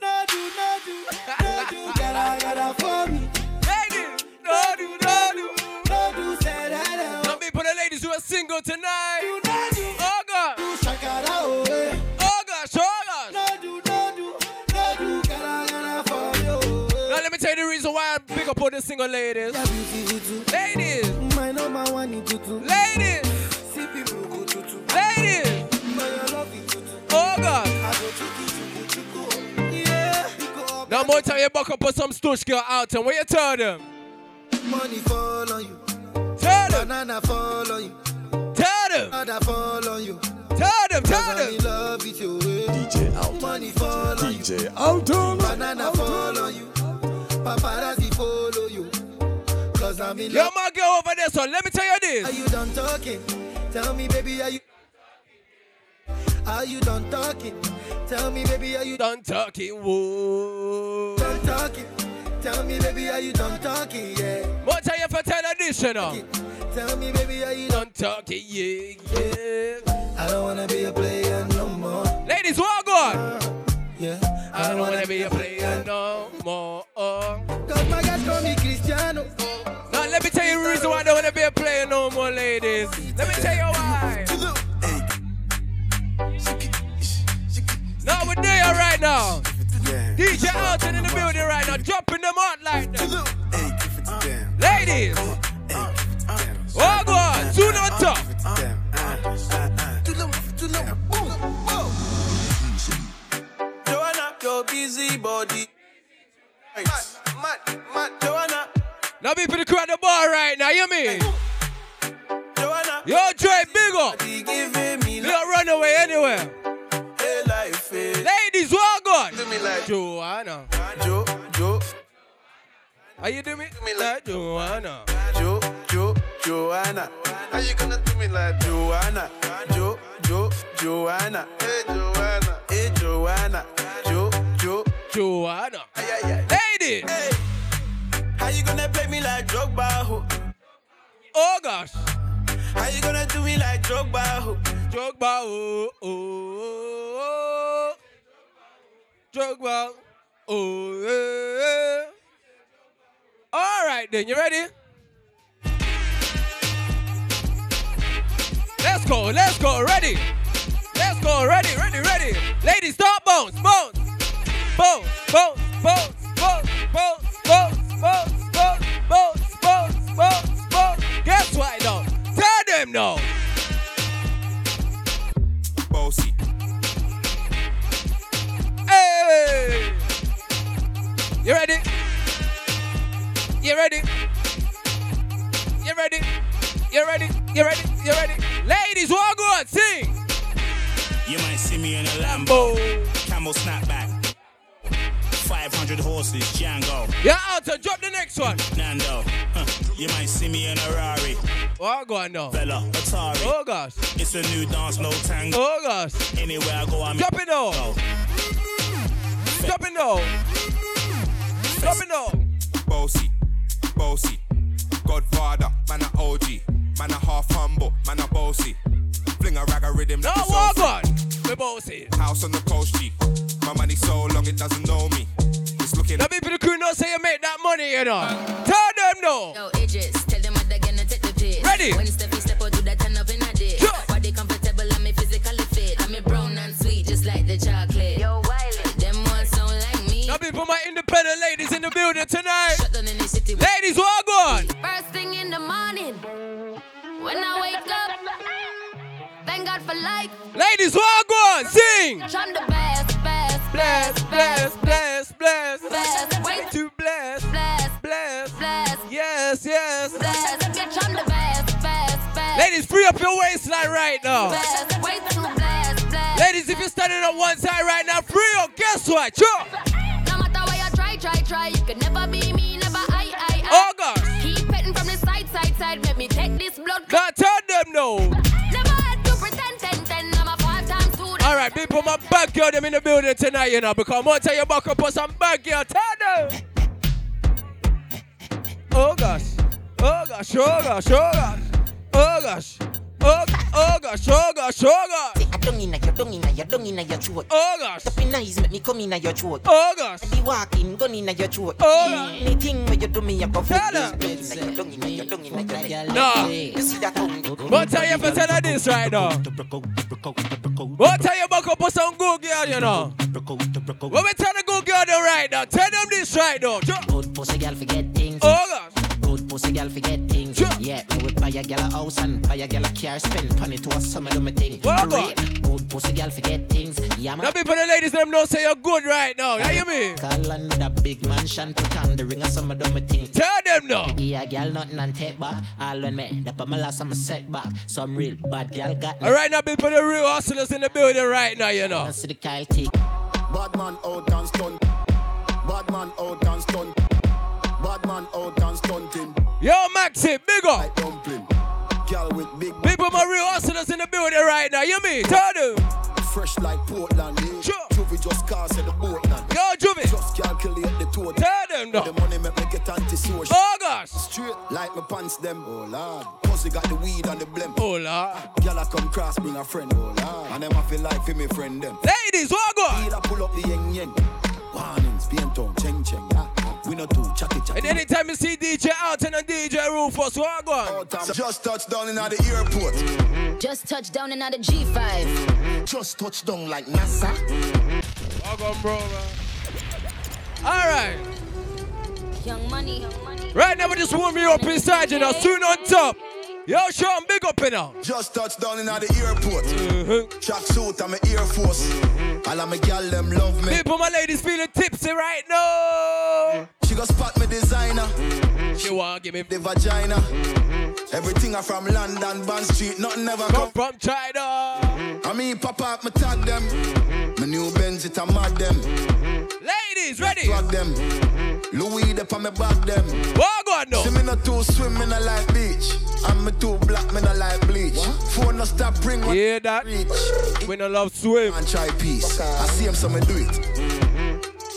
No do, no do, no do, gotta, gotta for me. Ladies, no do, no do, no do, say that. Some people, the ladies who are single tonight. Do no do, oh God. Do shakara away. Oh God, oh God. No do, no do, no do, gotta, gotta for you. Now let me tell you the reason why I pick up all the single ladies. Ladies. My number one is tutu. Ladies. Ladies, oh God. Now more time you buck up on some stush girl out and what you tell them? Money fall on you. Tell them. Banana fall on you. Tell them. Other fall on you. Tell them, tell them. D J out. Money fall on you. D J out. Banana fall on you. Paparazzi follow you. Cause I'm in love. Yo, my girl over there, so let me tell you this. Are you done talking? Tell me, baby, are you... Are you done talking? Tell me, baby, are you done talking? Whoa. Done talking. Tell me, baby, are you done talking? Yeah. What are you for ten additional? Tell me, baby, are you done talking? Yeah, yeah. I don't wanna be a player no more. Ladies, what God? Uh, yeah. I don't wanna, wanna be a player no more. Oh. Cause my guys call me Cristiano. Now let me tell you the reason why I don't wanna be a player no more, ladies. Let me tell you why. Now we're there right now. Yeah. D J Alton in the building right now, dropping them out like that. Hey, ladies, uh, uh, uh, walk on, soon on top. Joanna, your busy body. Joanna. Now people the crew at the bar right now, you mean? Joanna, yo Dre, big up. Little runaway. Joanna. Jo, Jo. Are you doing me like Joanna? Jo, Jo, Joanna. Are you gonna do me like Joanna? Jo, Jo, Joanna. Hey Joanna. Hey Joanna. Jo, Jo, Joanna. Ay, ay, ay. Lady. Hey. How you gonna play me like Drogba? Oh gosh. How you gonna do me like Drogba? Drogba, oh, oh, oh. Drogba, oh, yeah. All right then, you ready? Let's go, let's go, ready. Let's go, ready, ready, ready. Ladies, stop bones, bones. Bones, bones, bones, bones, bones, bones, bones, bones, bones, bones, bones, bones. Guess what now? Tell them now. Bossy. Hey! You ready? You ready? You ready? You ready? You ready? You ready? Ladies, walk on, sing! You might see me in a Lambo, camel snapback, five hundred horses, Django. You're out to drop the next one. Nando, huh. You might see me in a Rari. Walk on now. Bella, Atari. Oh gosh. It's a new dance, no tango. Oh gosh. Anywhere I go, I'm drop it all. Go. Drop it all. Drop it all. Bossy. Bossy, Godfather, man a O G, man a half humble, man a bossy. Fling a rag a rhythm like no, a God, we bossy. House on the coast, G. My money so long it doesn't know me. It's looking. Let me be the crew know say you make that money, you know. Tell them no. Yo, Idris, tell them what they're gonna take the piss. Ready. When step step or do that turn up in a day. Sure. Body comfortable and me physically fit. I'm a brown and sweet, just like the chocolate. Yo, Wiley, them ones don't like me. Now be for my independent ladies in the building tonight. Shut down in the city. Ladies, what? First thing in the morning, when I wake up, thank God for life. Ladies, walk on, sing. I'm the best, best, bless, bless, bless, bless, bless. Way too blessed, blessed, blessed, blessed. Yes, yes. Blessed, bitch, I'm the best, best, best. Ladies, free up your waistline right now. Blessed, way too blessed, blessed. Ladies, if you're standing on one side right now, free up. Guess what? Sure. No matter what you try, try, try, you can never be me, never I, I, I. Oh God. Side, side, let me take this blood. Now tell them no. Never had to pretend, ten, ten, I'm a five times two. All right, people, my bad girl, them in the building tonight, you know, because I'm going to tell you back up on some bad girl. Tell them. Oh, gosh. Oh, gosh. Oh, gosh. Oh, gosh. Oh, gosh. Oh, oh gosh, oh gosh, oh gosh. I don't in your dung in your dung in your throat. Oh gosh. The nice make me come in your throat. Oh gosh. I be walking, gun in your throat. Oh gosh. Anything where you do me, you go for it. Dung in your dung in your dung in your. No. You see that tongue? What are you for tell her this right now? What are you about to put some good girl, you know? When we tell the good girl the right now, tell them this right now. Good pussy girl forget things. Oh gosh. Good pussy girl forget things. Yeah, we would buy a girl a house and buy a girl a car, spend money to a summer do my thing. Good pussy girl forget things. Yeah, man. Now people the ladies them know say you're good right now. You hear me? Call and the big mansion put on the ring a summer do my thing. Tell them no. Yeah, girl nothing and take back. All when me the my last I'm a setback. Some real bad girl got me. All right now people the real hustlers in the building right now, you know. See the Kyle T. Bad man out and stunt. Bad man out and stunt. Bad man out and stunting. Yo, Maxi, big up. I dumpling. Girl with big. People, my real hustlers in the building right now. You mean? Tell them. Fresh like Portland. Eh? Sure. Juvie just cars in the Portland. Yo, Juvie. Just calculate the total. Tell them, though. The money make me get anti-social. Oh, gosh. Straight like my pants, them. Oh, Lord. Pussy got the weed and the blem. Oh, Lord. Girl, I come cross, bring a friend. Oh, Lord. And them I feel like for me friend, them. Ladies, oh, God. He'll pull up the yen yen. Warnings, Bienton, Cheng Cheng. We not too chatty chatty. And anytime you see D J Alton and D J Rufus, what go? Just touched down in the airport. Mm-hmm. Just touched down in the G five. Mm-hmm. Just touched down like NASA. Mm-hmm. Welcome, bro, man. All right. Young money, young money. Right now, we just warm you up inside, you know. Soon on top. Yo, Sean, big up in now. Just touched down in the airport. Mm-hmm. Track suit, I'm an Air Force. Mm-hmm. All of my gal, them love me. People, my ladies feeling tipsy right now. She gon' spot me designer. Mm-hmm. She wanna give me the vagina. Mm-hmm. Everything I from London, Bond Street, nothing ever come, come from China. Mm-hmm. I mean, pop up, me tag them. Mm-hmm. My new Benz, it a mad them. Mm-hmm. ladies, ready? Drag them. Louis the me back them. What God no? See me not too swim, me not like beach. And me too black, me not like bleach. Phone no stop bring one. Hear that? Reach. We no love swim. And try peace. Okay. I see him, so me do it.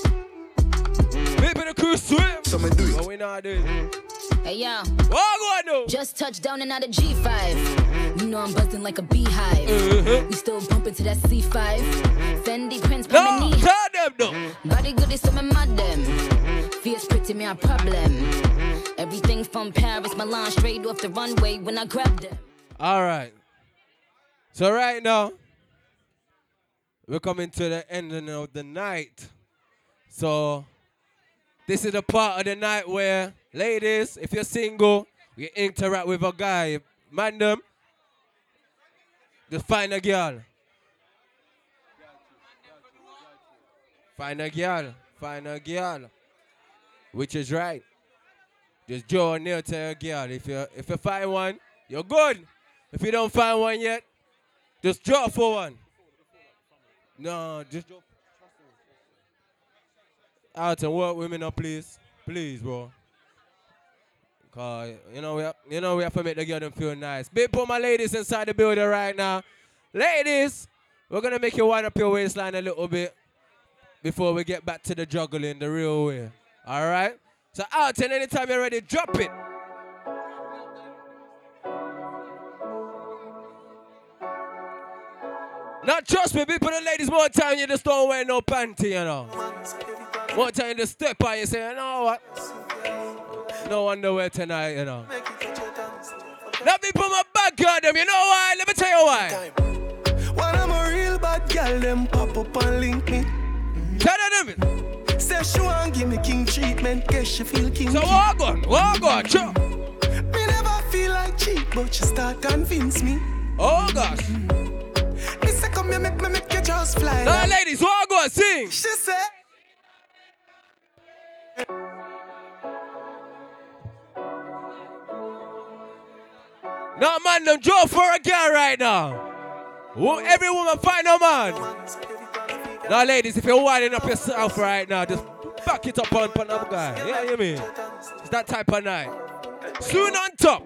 Mm-hmm. We better crew swim. So me do it. But we not do it. Hey yo, oh, God, no. Just touched down and out of G five. You know I'm buzzing like a beehive. Mm-hmm. We still bumping to that C five. Fendi Prince, no, my knee. Tell them no. Body good is some mad them. Fierce pretty me a problem. Everything from Paris, Milan, straight off the runway when I grabbed them. All right. So right now, we're coming to the ending of the night. So this is the part of the night where, ladies, if you're single, you interact with a guy. Man them, just find a girl. Find a girl. Find a girl. Which is right. Just draw near to a girl. If you if you find one, you're good. If you don't find one yet, just draw for one. No, just draw. Out and work women up, please. Please, bro. Cause you know we have, you know we have to make the girl them feel nice. Big put my ladies inside the building right now. Ladies, we're gonna make you wind up your waistline a little bit before we get back to the juggling the real way. Alright? So out and anytime you're ready, drop it. Now trust me, big put the ladies more time you just don't wear no panty, you know. More time to step on you say, you know what? No underwear tonight, you know. Let me put my back on them, you know why? Let me tell you why. When I'm a real bad girl, them pop up and link me. Tell them it. Say she won't give me king treatment, cause she feel king. So walk on, walk on, sure. Me never feel like cheap, but she start convince me. Oh gosh. Me say come here, make me make you just fly. No like. Ladies, walk on, sing. She said. Now, man, them draw for a girl right now. Every woman find a man. Now, ladies, if you're winding up yourself right now, just back it up on another guy. Yeah, you know what I mean? It's that type of night. Soon on top.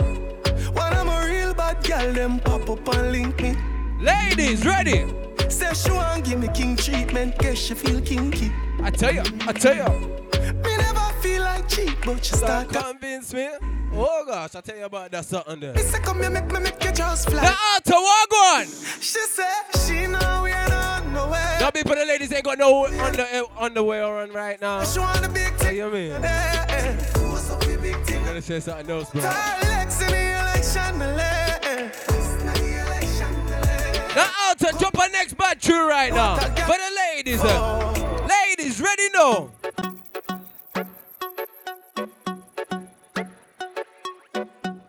When I'm a real bad girl, them pop up and link me. Ladies, ready? Say she won't give me king treatment, cause she feel kinky. I tell you, I tell you. Me never feel like cheap, but she start convince me. Oh gosh, I tell you about that something there. She said, come here, make me make your jaws fly. The altar, walk on. She said, she know we ain't on the way. Now people, the ladies ain't got no under, underwear on right now. She want a big thing. You know what I mean? I'm going to say something else, bro. The altar, drop her next battery right now. For the ladies. Oh. Ladies, ready now.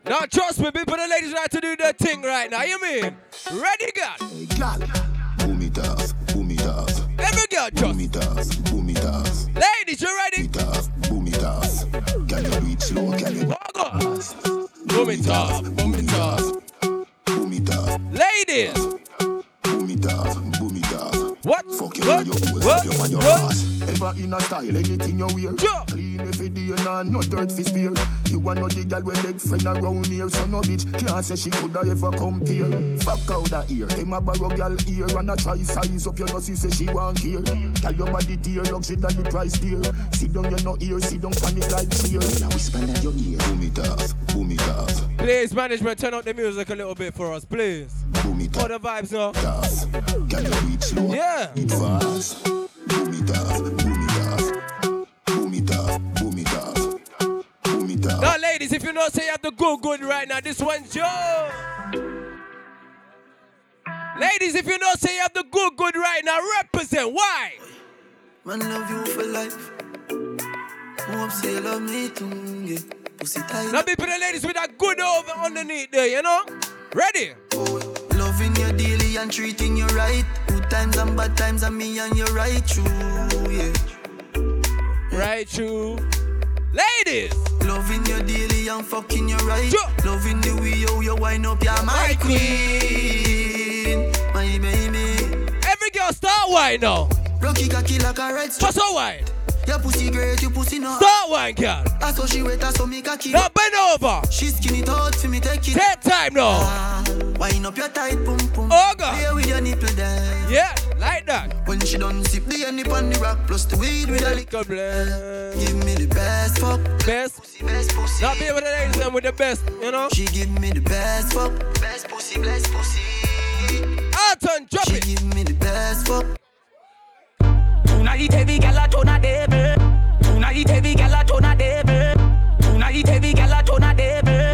Now trust me, people, the ladies like to do their thing right now, you mean? Ready, girl? Hey, girl. Boom it up, boom it up. Every girl, trust. Boom it up, boom it up. Ladies, you ready? Boom it up, boom it up. Can you do it slow, can you do it? Boom it up, boom it up. Boom it up. Ladies. Boom it up, boom it up. What? Fuck you on your pose, fuck you on your ass. Ever in a style, anything you wear. Sure. Clean every day, nah, no dirt for spear. You want no the girl with leg friend around here, so no bitch can't say she could ever compare. Fuck out that ear, them a borrow girl ear and a try size up your nose, you say she won't care. Tell your body dear, luxury than the price dear. Sit down, you no ear, sit down, panic like fear. Now whisper at your ear. Boom it off, boom it off. Please, management, turn up the music a little bit for us, please. Boom it off. For the vibes now. Can you reach slow? Yeah. It fast. Boom it off, boom it off. Boom it off, boom it off. Now, ladies, if you know, say you have to go good right now, this one's yours. Ladies, if you know, say you have to go good right now, represent. Why? Man, love you for life. Hope say you love me too, yeah. Pussy tight. Now, people, the ladies with that good over underneath there, you know? Ready? Oh, loving you daily and treating you right. Good times and bad times, and me and you right true, yeah. Right true. Ladies! Loving your daily and fucking your right. Sure. Loving the way you, you wind up, you're my, my queen. queen. My baby. Every girl start wine now. You kick a kill like a red stone. So wide. Your pussy great, your pussy not. That wine, girl. I saw she wet, I saw me cocky. Now bend over. She skin it out for me, take it. Take time now. Ah, wind up your tight pum pum. Oh God. Play with your nipple there. Yeah, like that. When she done sip the nip on the rock, plus the weed with a lick of blood. Give me the best fuck. Best pussy, best pussy. Not be able to ladies them with the best, you know. She give me the best fuck. Best pussy, best pussy. Alton, drop she it. She give me the best fuck. Tonight heavy gala tona debe. Tonight heavy gala tona debe. Tonight heavy gala tona debe.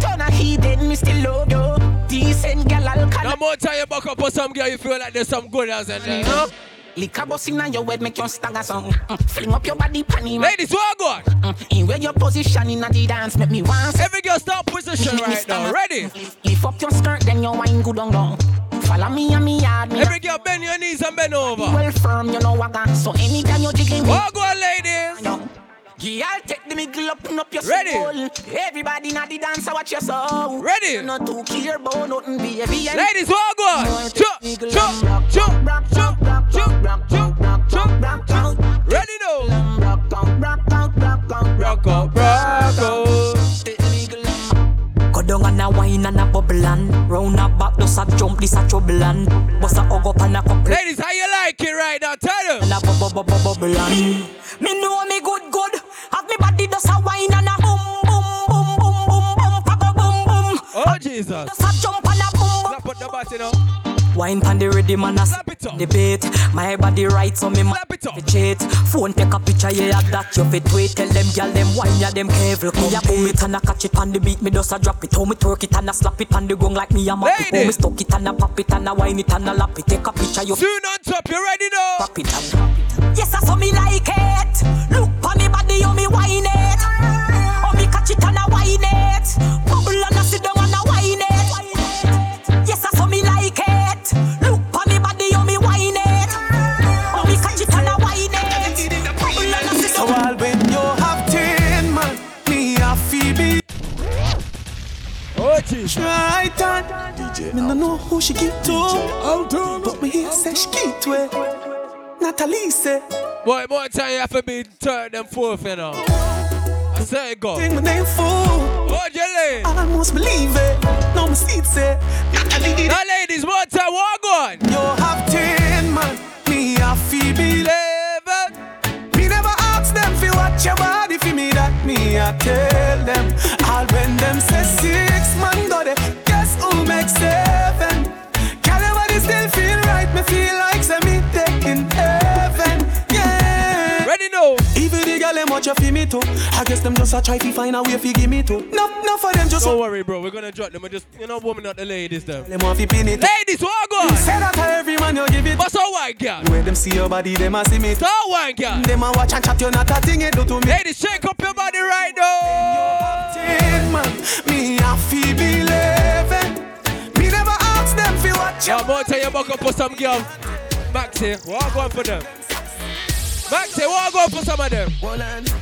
Tona he did me still love you. Decent gala colour. No more time you buck up on some girl you feel like there's some good as in there. No. Lick a bossing on your word make your stagger song. Fling up your body panty. Ladies, what are you going? In where your position in the dance make me want. Every girl start position right now. Ready? Lift up your skirt then your wine go down down. Follow me and me yard me. Every girl bend your knees and bend over. Well firm, you know what I got. So anytime you're jiggling me. Oh, go on, ladies. Girl, take the middle up and up your soul. Ready? Everybody now the dancer, watch your soul. Ready? Not too clear about nothing, baby. Ladies, oh, go on. Chop, chop, chop, chop, chop, chop, chop, chop, chop. Ready now. Rock on, rock on, rock on, rock on, rock on. Down and a wine and a bubble and round a back does a jump, this a trouble and bust a hug up and a couple. Ladies, how you like it right now? Tell them. And a bubble, bubble, bubble and me know me good, good. Have me body does a wine and a boom, boom, boom, boom, boom, boom, boom, boom, boom. Oh Jesus. Does a jump and a boom. Slap up the body now. Wine pan the ready man a slap it up. Debate my body right so me slap it up. The cheat phone take a picture yeah that you fit wait tell them gyal them wine ya them careful. Ya pull it and I catch it on the beat me does a drop it. How me twerk it and I slap it on the gong like me a map it. How me stuck it and I pop it and I wine it and I lap it. Take a picture you. Soon on top you ready now. Pop it and yes I saw me like it. Look on me body how me wine it. How me catch it and I wine it. Bubble and I sit down and I wine it. Yes I saw me like it. Look on me body how me wine it. How me catch it and I wine it. Bubble and I sit down. So I'll win you have ten man. Me a Phoebe. Oh jeez. Try that. Me no know who she get to. But me here say she get to. Natalie say boy, boy, time you have to be third and fourth, you know. I say it go. Take my name fool. Oh, Jelly. I almost believe it. No mistake say Natalie. Now ladies, more time, walk on. You have ten man. Me a Phoebe eleven. Me never ask them if you watch your body for me that me I tell them. I'll when them say six man go there. Guess who makes seven? Can everybody still feel right? Me feel like say me taking heaven, yeah. Ready now. Even the girl them watch you feel me too. I guess them just a try to find a way fi give me too. No, no for them just. Don't worry, bro. We're gonna drop them. We just, you know, woman not the ladies them. Them want fi pin it. Ladies, what go? You say that to every man you give it. But so why, girl? When them see your body, them a see me. So why, girl? Them a watch and chat you not a thing you do to me. Ladies, shake up your body right now. Ten man, me a Phoebe eleven. Me never ask them fi watch you. Yeah, boy, tell you buck up for some girl. Maxi, we're going for them. Maxi, we're going for some of them.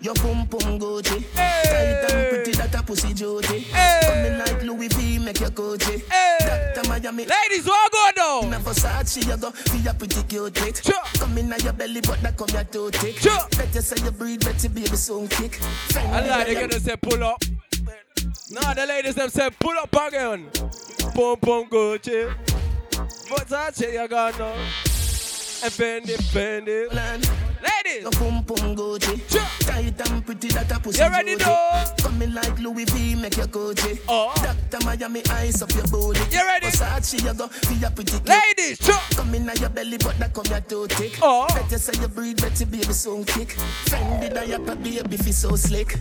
Your pum pum goatee. Tight and pretty, that a pussy Jody. Coming like Louis V, make your goatee. Doctor Miami. Ladies, we're going though. In a Versace, you go be a pretty cute. Sure. Come in your belly, but that come your toe tick. Sure. Better say you breathe, better baby soon kick. I like they gonna say pull up. No, the ladies them say pull up again. Pum pum goatee. But I say you got no. And bend it, bend it. Ladies! You ready though? Coming like Louis V, make your goatee. Oh. Doctor Miami, ice up your body. You ready? Versace, you go feel your pretty. Ladies! Coming out your belly, but that come your toe tick. Oh. Better say you breathe, better baby soon kick. Fendi diaper, baby, feel so slick.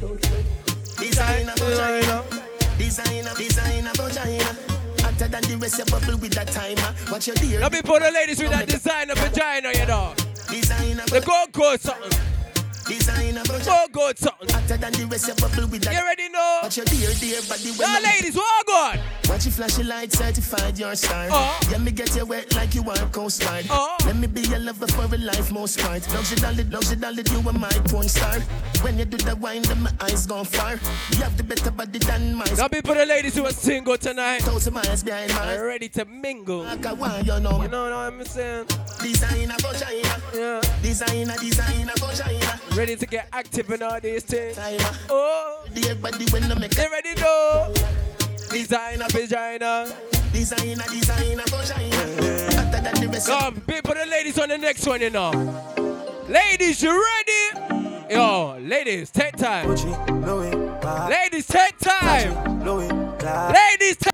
Designer, vagina. Designer, designer, vagina. Than the rest of bubble with that timer. Watch your dear. Now people the ladies with that designer vagina, you know. Designer. They go go something. Designer vagina. Go go something. Hotter than the rest of bubble with that. You already know. Watch your dear dear body. Now ladies, what good? Watch your flashy light certified your star. Oh. Let me get you wet like you are coast guard. Oh. Let me be your lover for a life most part. Luxury dolly, luxury dolly, you are my porn star. When you do that wine, then my eyes gone far. You have the better body than mine. Now people the ladies who are single tonight. Those miles behind mine. Ready to mingle. Like I want you know. You know what I'm saying? Designer go China. Yeah. Designer, designer go China. Ready to get active in all these things. China. Oh. The everybody when they make. They ready though. Designer vagina. Designer, designer go China. After that the rest. Come, big for the ladies on the next one, you know. Ladies, you ready? Yo, ladies, take time. Ladies, take time. Ladies, take time.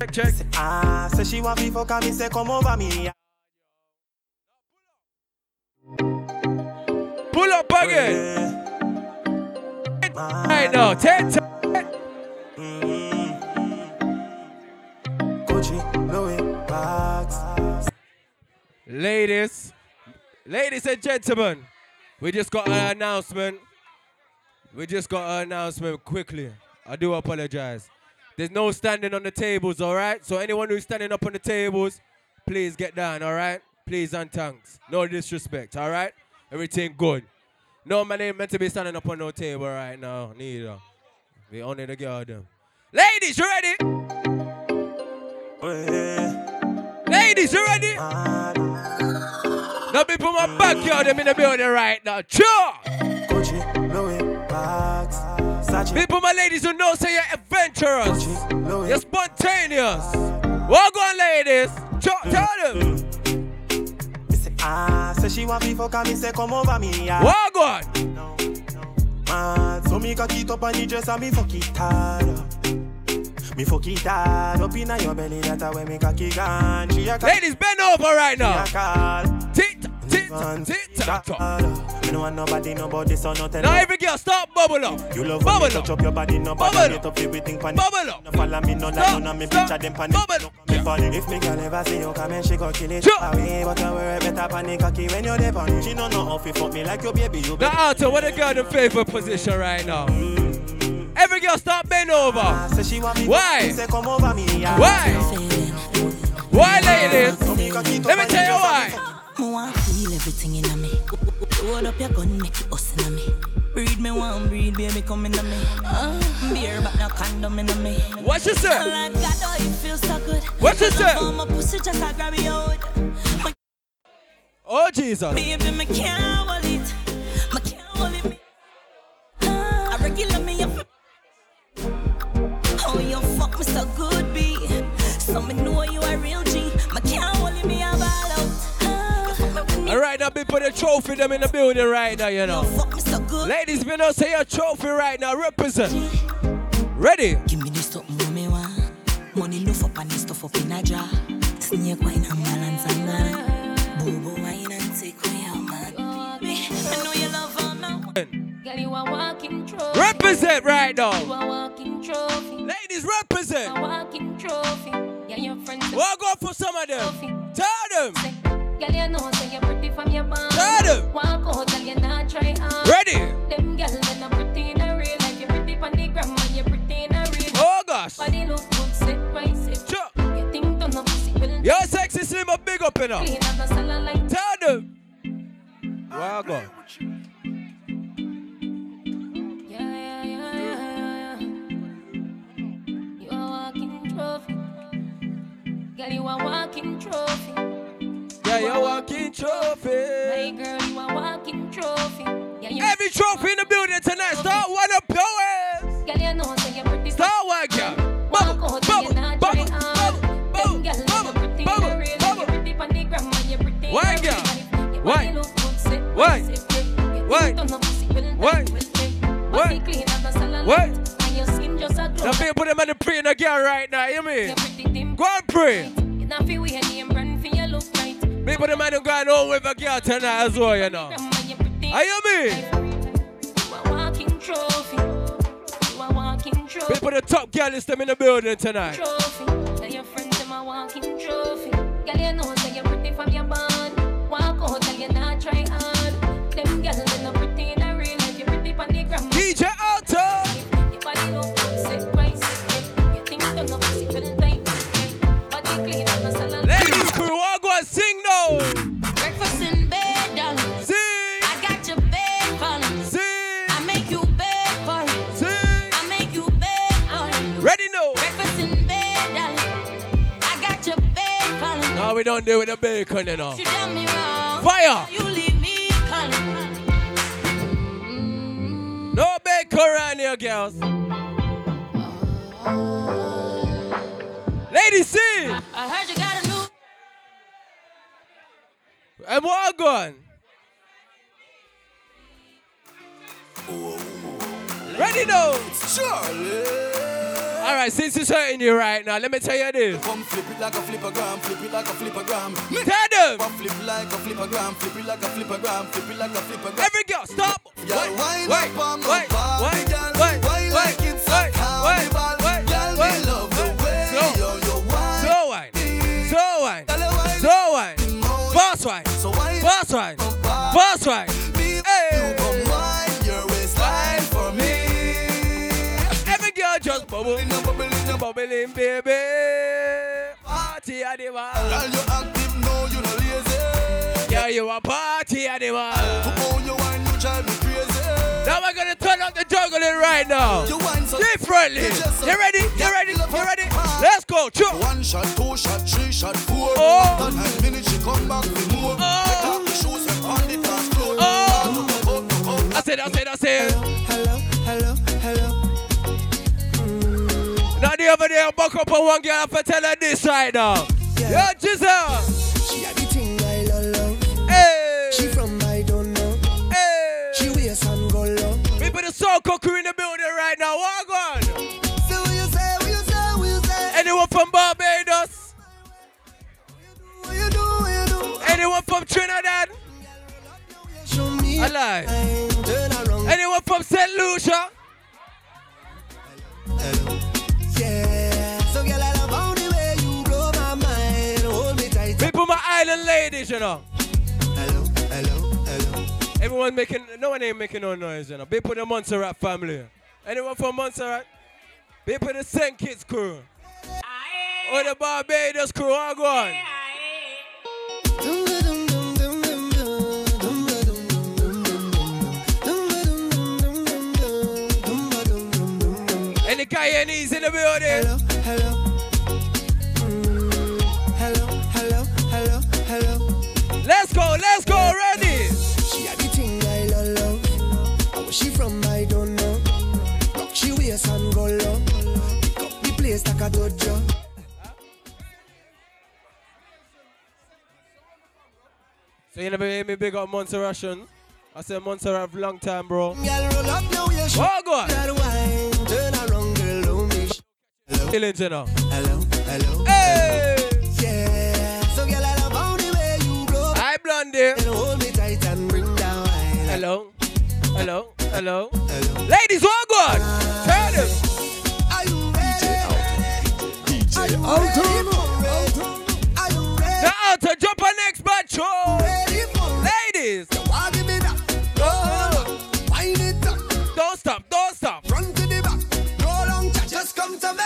Check, check. Ah, say she want people come and say come over me. Pull up again. I know. Ten times. Ladies, ladies and gentlemen, we just got an announcement. We just got an announcement quickly. I do apologize. There's no standing on the tables, all right? So anyone who's standing up on the tables, please get down, all right? Please and thanks. No disrespect, all right? Everything good. No man ain't meant to be standing up on no table right now, neither. We only the girl them. Ladies, you ready? Yeah. Ladies, you ready? Now people my backyard, them in the building right now. Sure. People, my ladies, who know, say you're adventurous, you're spontaneous. Walk on, ladies. Tell them. Ah, say she want people come and say come over me. Walk on. So me got it up on the dress and me fuck it hard. Me fuck it hard up in your belly. That's where me got it gone. Ladies, bend over right now. Tick, tick, tick, tick. I don't want nobody, nobody, so nothing. Now every girl, stop, bubble up. You love bubble up. Up your body, nobody. Bubble up. Up everything, panic. Bubble up. No follow me, no like no me picture them panic. Bubble up. Yeah. If me girl ever see you come and she go kill it. Sure. Away, but I wear a better panic cocky when you're there panic. She don't know how to fuck me like your baby. You now Arthur, what a girl in favor position right now. Mm-hmm. Every girl, stop bend over. Ah, so she want me. Why? Say, come over me, yeah. Why? Why, ladies? Let me tell you why. I feel everything in me. Hold up your gun, make it us in me. Breed me one, breed baby, come in me. Uh, beer, but no condom in me. What you say? Like God, oh, it feels so good. What you say? My pussy just a grab me out. Oh Jesus! Baby, me can't hold it. Me can't hold it. I regular me up. Oh, you fuck me so good, B. So me know you are real G. Me can't hold me a ball out. Alright, now people the trophy them in the building right now, you know. Ladies, we don't say your trophy right now, represent. Ready? Give me this something for me want. Money loaf up and this stuff up in a jar. Snake wine and balance and man. Bobo wine and take away your man. I know you love her now. Girl, you a walking trophy. Represent right now. You a walking trophy. Ladies, represent. You a walking trophy. Yeah, your friends. We'll go for some of them. Tell them. Girl, you know, so you're pretty from your bond. Walk out, girl, you're not try hard. Ready? Them girls, they're not pretty in a real life. You're pretty from the grandma, you're pretty in a real life. Oh, gosh. Body look good, set right, set. Sure. You think don't know pussy will. Your sexy slim a big up in her. Clean up the salon like. Tell them. Walk out. Yeah, yeah, yeah, yeah, yeah. You a walking trophy. Girl, you a walking trophy. Yeah, you're a walking trophy. My girl, you a walking trophy. Yeah, every trophy in the building tonight. Start one up your ass. Girl, you know, so you're pretty. Start one, girl. Bubble, bubble, bubble, bubble, bubble, bubble, bubble, bubble. Why, girl? Why? Why? Why? Why? Why? Why? Why? The people them on the praying again right now, you mean? Go and pray. Me but the man who got on with a girl tonight as well, you know. Are you me? You a walking trophy. You a walking trophy. Me but the top girl is them in the building tonight. Trophy. Tell your friends them a walking trophy. Girl, you know so you're pretty from your bond. Walk out, tell you not try hard. Them girls they're not pretty in the real life. You're pretty from the grandma. D J Alto. Your body look good, sit right, sit right. You think don't know pussy till night. Body clean on the salon. Ladies, crew, all go and sing. Breakfast in bed, darling. See, I got your bed falling. See, I make you bed falling. See, I make you bed falling. Ready now. Breakfast How we don't do with the bacon, you know. You done me wrong. Fire! You leave me calling. No bacon around here, girls. Lady C! I, I heard you got a new... I'm all gone. Ready now? Charlie! Alright, since it's hurting you right now, let me tell you this. Come flip it like a flippergram, flip it like a flippergram. Tell them! Flip it like a flippergram, flip it like a flippergram, flip it like a flippergram. Every girl, stop! Wait, wait, wait, wait, wait, wait, wait, wait, wait, wait, wait, wait, so wine, so wine, so wine, fast wine, fast wine, fast wine. Just bubbling, bubbling, bubbling, baby. Party animal. Girl, you active, no, you no lazy. Yeah, you a party animal. Come on, you wine, you drive me crazy. Now we're gonna turn up the juggling right now. You wine so differently. You ready? You ready? You ready? Let's go. Two. One shot, two shot, three shot, four. Oh. Nine minutes, she come back with more. Oh. Take off your shoes and on the dance floor. Oh. I said, I said, I said. Hello, hello, hello. Now the other day I buck up on one girl and I tell her this right now. Yeah, yo, Giselle. She had the thing I love. Hey. She from I don't know. Hey. She wears and go low. We put the soul cooker in the building right now. Walk on. Say what you say, what you say, what you say. Anyone from Barbados? What you do, what you do, what you do. Anyone from Trinidad? Show me alive. Anyone from Saint Lucia? Hello. Yeah. So girl, I love all the way you blow my mind. Hold me tight. People, my island ladies, you know. Hello, hello, hello. Everyone making, no one ain't making no noise, you know. People the Montserrat family. Anyone from Montserrat? People the Saint Kitts crew. Aye. Or the Barbados crew, all go on. Aye, aye. The Guyanese in the building. Hello, hello. Mm. Hello, hello, hello, hello. Let's go, let's go already. She had the thing I love. How was she from? I don't know. Rock she wears and go low. Pick up the place like a dojo. So you never hear me big up Montserratian? I said Montserrat for a long time, bro. Oh, God. Hello, hello, hello. Hey! Yeah. So girl, I love how the way you blow. I blondie. And hold me tight and bring down. Hello, hello, hello. Hello. Ladies, all good. Turn them. Are you ready? D J Alto. Are you ready? The Alto, jump on next batch. Ladies. So why give me that? Oh. Wind it up. Don't stop, don't stop. Run to the back. Go long, just come to me.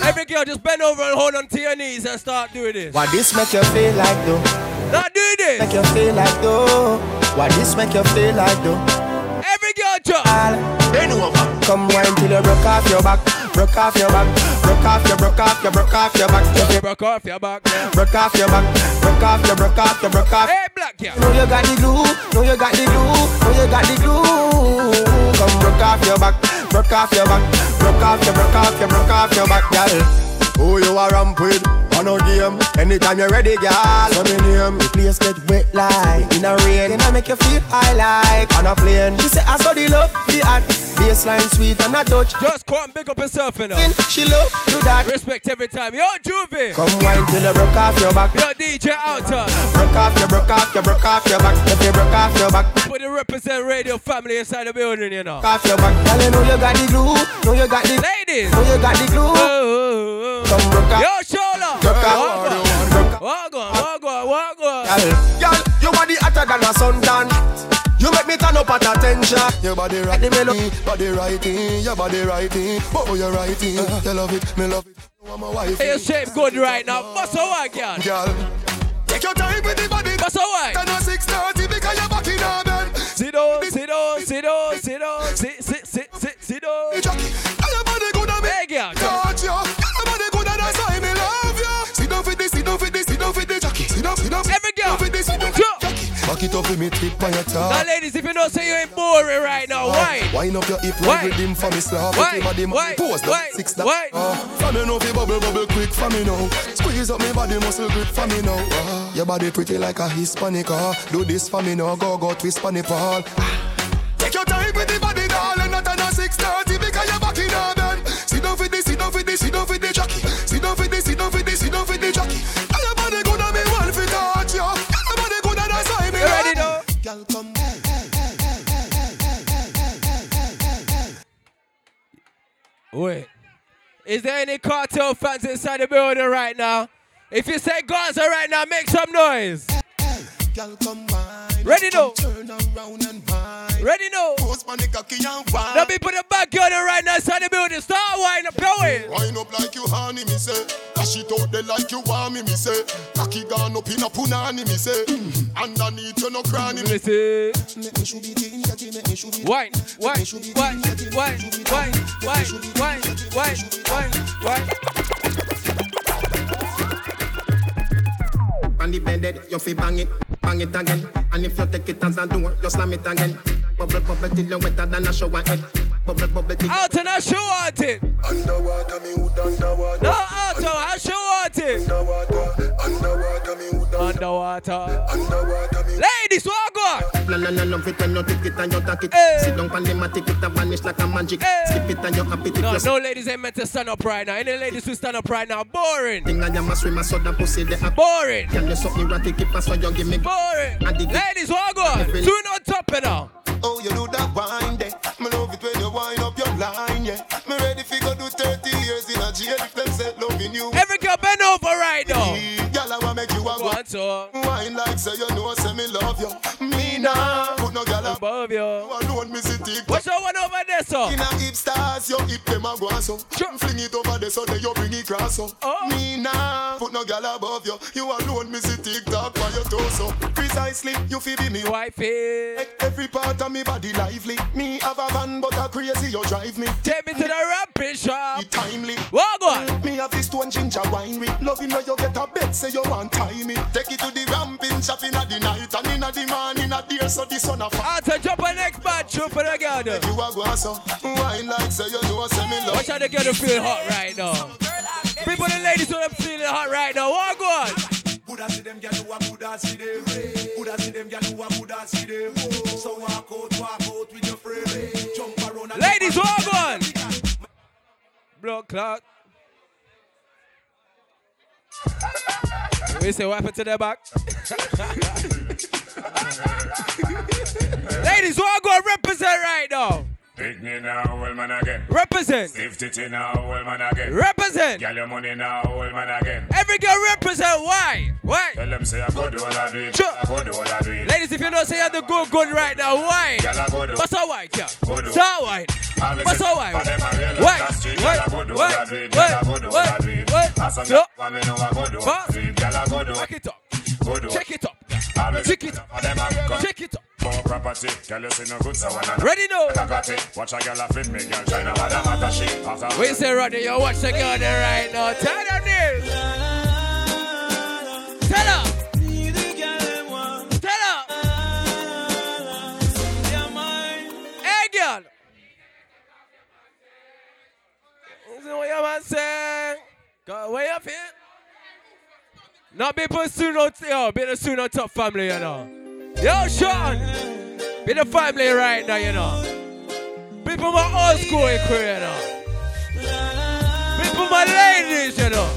Every girl just bend over and hold on to your knees and start doing this. Why this make you feel like though? Not do this. Make you feel like though. Why this make you feel like though? Every girl jump. Come wine till you broke off your back, broke off your back, broke off your, broke off your, broke off your back, you broke off your back, broke off your back, broke off your, broke off your, broke off. Hey, black girl. No you got the glue, no you got the glue, no you got the glue. Come broke off your back. Broke off your back, broke off your, broke off your, broke off your back, girl. Who you are ramp with, on no game. Anytime you're ready, girl, come in here. The place get wet like in a rain. And I make you feel high like on a plane. She say I saw the love, the art, baseline sweet and a touch. Just come big up yourself, you know. She love, do that. Respect every time. Yo, Juvie. Come wine till you broke off your back. Yo, D J Outer. Broke off your, broke off your, broke off your back. If you broke off your back. But you represent radio family inside the building, you know. Off your back. Girl, you know you got the glue. Know you got the ladies. Know you got the glue. Oh, oh, oh. Come broke off. Yo, shoulder. Broke off. Walk on, walk on, walk on. Girl, your body hotter than a suntan. You make me turn up at attention. Your body right, body righty, your body righty. Oh, you're righty. You love it, me love it. You want my wife. Hey, your shape good right now. What's a wine, girl? Take your time with the body. What's a wine? ten or six thirty because you're back in our bed. Sit down, sit down, sit down, sit down, sit, sit, sit, sit, sit down. Back it up with me tip on your top. Now ladies, if you don't say you ain't boring right now, why? Wine up your hip right with him for me slap. Why? Why? Why? Why? From me know fi bubble bubble quick for me now. Squeeze up me body muscle grip for me now. uh, Your body pretty like a Hispanic. uh, Do this for me now, go go twist for me Paul. Take your time with the body darling, not on a six thirty because you're back in a bed. Sit down for this, sit down for this, sit down for the jockey. Sit down for this, sit down for this, sit down for the jockey. Wait, is there any cartel fans inside the building right now? If you say Gaza right now, make some noise. Ready now? Ready now? Now people in the back building right now inside the building, start winding up your way. Wind up like you honey, me say. Dash it out there like you want me, me say. Cocky gone up in a punani, me say. Underneath you no cranny, me say. Wine, wine, wine, wine, wine, wine, wine, wine, wine, wine. And the bended, you feel bang it, bang it again. And if you take it as a door, you slam it again. Bubble, bubble till you're wetter than a shower head. Bubble, bubble till out and I show out it. Underwater, me would underwater. No, out and I show out it. Underwater, underwater, me would underwater. Underwater, me ladies, walk on. La la la, love it and you take it and you take it. Hey. Sit down on them and take it and vanish like a magic. Hey. Skip it and you cap it. No, no ladies ain't meant to stand up right now. Any ladies who stand up right now, boring. Thing I am a swimmer, so that pussy they are boring. Can you suck me right to keep us so you give me boring. Ladies, walk on. Do not top it now. Oh, you do that wind, eh? Me love it when you wind up your line, yeah. Me ready fi go do thirty years in a jail if them say loving you. Every girl bend over right now. Girl, I wanna make you a want to wine like say you know, say me love you. Me now, put no girl above you. Alone, me see tick. What's your one over there, so? In a hipsters, you hip them a go and so. Fling it over there so that you bring it cross, so. Oh. Me now, put no girl above you. You alone, me see tick tock by your torso. Precisely, you feel be me wifey. Every part of me body lively. Me have a van but a crazy you drive me. Take me to the ramping shop. Be timely. What go? Me have this stone ginger winery. Loving how you get a bed say you want timey. Take it to the ramping shop in the night and in the morning at the air so the sun a fall. Out and jump a next bad trip for the girl though. If you a go so wine like say you know say me love. Watch how the girl feel hot right now. People and ladies who them feeling hot right now. What go? Buddha see them gyal who a Buddha see them. Buddha see them gyal who a Buddha see them. So walk out, walk out with your friend. Jump around and ladies, walk on. Block clock. We say wipe it to the back. Ladies, walk on. Represent right now. Pick me now, old man again. Represent. fifty now, old man again. Represent. Get your money now, old man again. Every girl represent. Why? Why? Tell them say I go do all I do. Sure. I go do all I do. Ladies, if you don't say you have to go good right now, why? What's all right, yeah? What's all right? What's all right? What? What? What? What? What? What? Check it up. Check it up. Check it up. Check it up. Property, tell us in a good sawana. Ready now? Watch a girl fit me, girl China, madam she. We say Rodney, you watch the girl there right now. Tell them this. Tell her. Tell her. Hey girl. Listen what your man say. Go way up here. Not people soon out here, be the soon out top family, you know. Yo, Sean, be the family right now, you know. People my old school in Korea, you know. People my ladies, you know.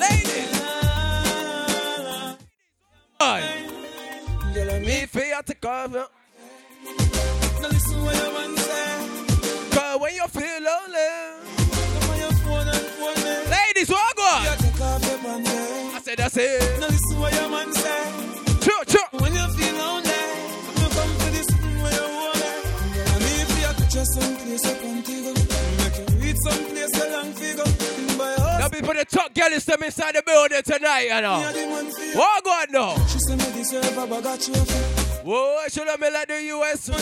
Ladies. Me for you to come, you cause when you feel lonely. Ladies, walk on. I said, that's it. Now listen what your man say. When you feel lonely, you come to this room where you want it. And if you have to trust someplace, you can't go. Make you read someplace, you long figure. Now people the top girl is them inside the building tonight, you know. What God now? She said me this way, but got you. Whoa, she love me like the U S. Whoa,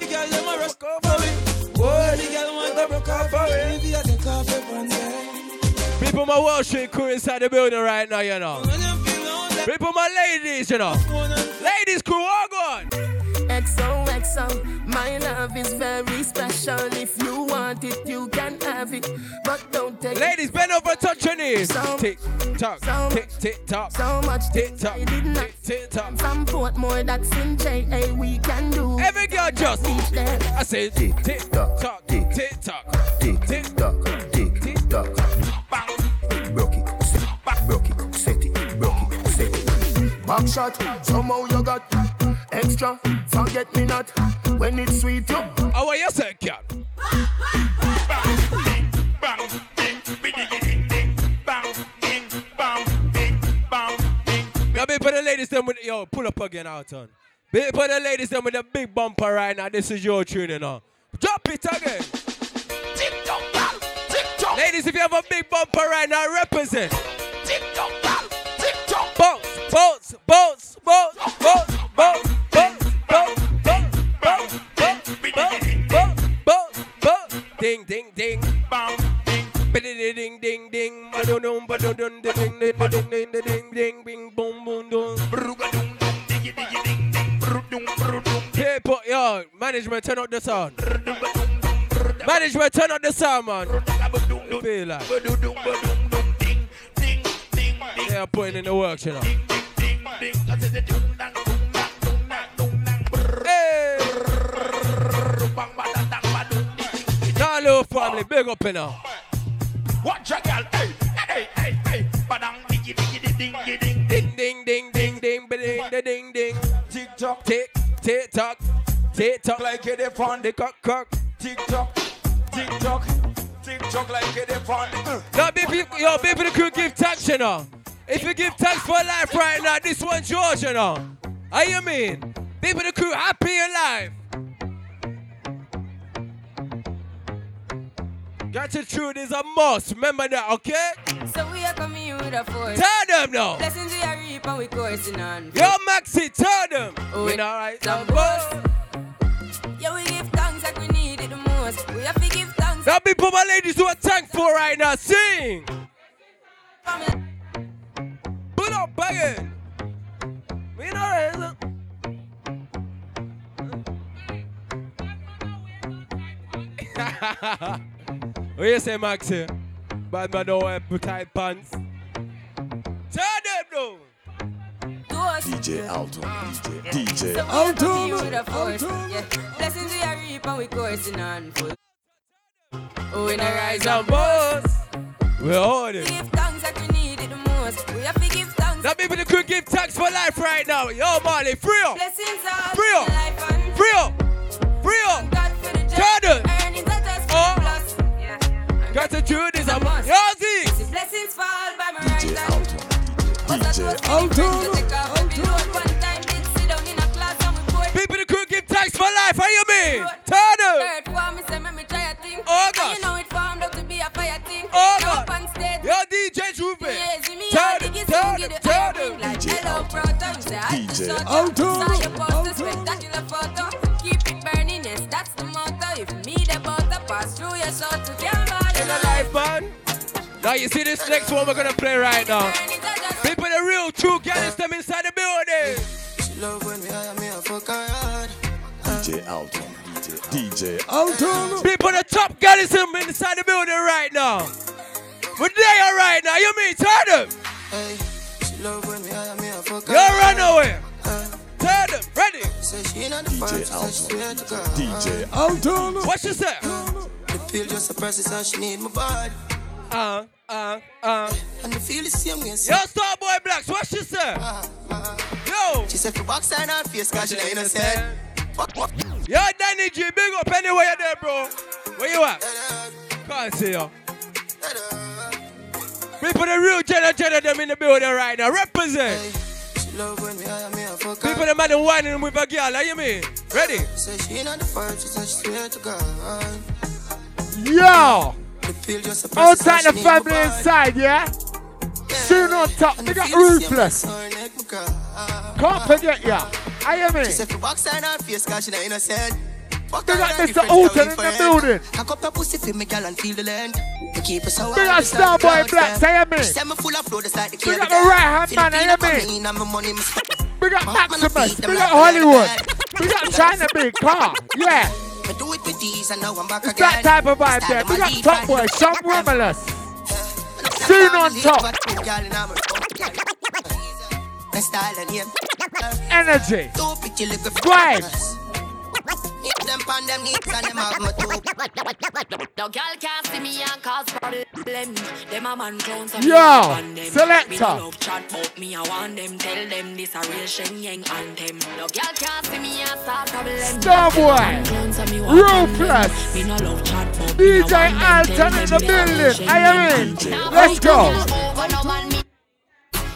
the girl let me rock over me. Whoa, the girl want to rock over me. If you have the coffee, people my Wall Street crew inside the building right now, you know. Rip on my ladies, you know. Ladies crew, all gone. X O X O, my love is very special. If you want it, you can have it, but don't take it. Ladies, bend over, touch your knees. Tick tock, tick tick tock, so much tick tock, tick tick tock. From Portmore, that's in J A, we can do. Every girl just I say tick tock, tock, tick tock, tick tock, tick tick tock. Back shot, somehow you got extra, forget me not, when it's sweet you. How are you saying, cat? Now, big for the ladies, them with, yo, pull up again, out on. Big for the ladies, them with a the big bumper right now, this is your tune, you know. Drop it again. Tip-top, pal, tip-top. Ladies, if you have a big bumper right now, represent. Tip-top, pal, tip-top. Bounce. Boats, boats, boats, boats, boats, boats, boats, boats, boats, boats, boats, boats, boats, ding, ding, ding, bang, ding, ding, ding, ding, ba dun dun ba dun dun ding ding ding ding ding bing boom boom dun. Hey, but yo, management, turn up the sound. Management, turn up the sound, man. Feel like. They are putting in the work, you know. Hey! Now, little family, big up in now. Watch your girl, hey, hey, hey, hey. Ding, ding, ding, ding, ding, ding, ding, ding, ding. Tick tock, tick, tick tock, tick tock. Like it is on the cock, cock. Tick tock, tick tock. Now, baby, yo, baby, the crew give tax, you know. If you give tax for life right now, this one's yours, you know. How you mean? Baby, the crew happy in life. Gratitude is a must. Remember that, okay? So we are coming with a force. Tell them now. Blessings we are reaping, we coursing on. Yo, Maxi, tell them. Oh, we all right. Yeah, we give thanks like we need it the most. We have to give thanks. Now, people, my ladies, who are thankful right now, sing! Put up, bang it! We know it! What you say, Maxie? Bad man don't wear tight pants. Turn them, though! D J Alton, D J, yeah. D J so Alton! Yeah. Blessings we are reaping, we coursing on full. Oh, in a rise and boss, we're holding. Give thanks like we need it the most. We have to give thanks. Now, people, the crew give thanks for life right now. Yo, Marley, free up. Blessings are free up. Free up. Free up. Jordan. Oh. Plus. Yeah, yeah. Gratitude is a must. Yo, Ziggs. Blessings fall by my right hand. D J Alton. People, the crew give thanks for life. How you mean? Jordan. Oh God! You know it formed up to be a fire thing. Oh God! Yo, D J Juve. Tell them, tell them, tell them. D J Alton. D J Alton. Alton. Keep it burning, yes, that's the motto. If me the butter pass through your soul to get mad. In the life band. Now you see this next one we're gonna play right now. People, the real true gangsters them inside the building. She love when me hire me a fucker hard. D J Alton. D J Alton. People, the top gallism inside the building right now. We're there right now. You mean, tell them. Hey, she love when me, I am here for you run away. Uh, tell them. Ready? D J Alton. D J Alton. What she say? The feel just suppresses and she need my body. Uh, uh, uh. And the feel is same way. Yo, Starboy Blacks, what she say? Uh, uh, Yo. She said for box and her face because she ain't innocent. Yo, Danny G, big up anywhere you're there, bro. Where you at? Can't see you. People, the real Jenna Jenna them in the building right now. Represent. People, the man whining with a girl, how you mean? Ready? Yo! Outside the family inside, yeah? Soon on top, they got ruthless. Can't forget ya. I am in. She said, for box and her face, because she's not innocent. Fuck they got Mister Oton in the building. Cock up the pussy for me, girl, and feel the land. You keep us so hard. They got Starboy Blacks, I am it. They got the right hand man, I am it. We got Maximus, we got Hollywood, we got China Big Car, yeah. I do it with these, and now I'm back again. It's that type of vibe there. We got Top Boy, Sean Romulus. Soon on top. Energy. Vibes. Yo, selector. Starboy. Ruthless. D J Alton in the building. I am in. Let's go.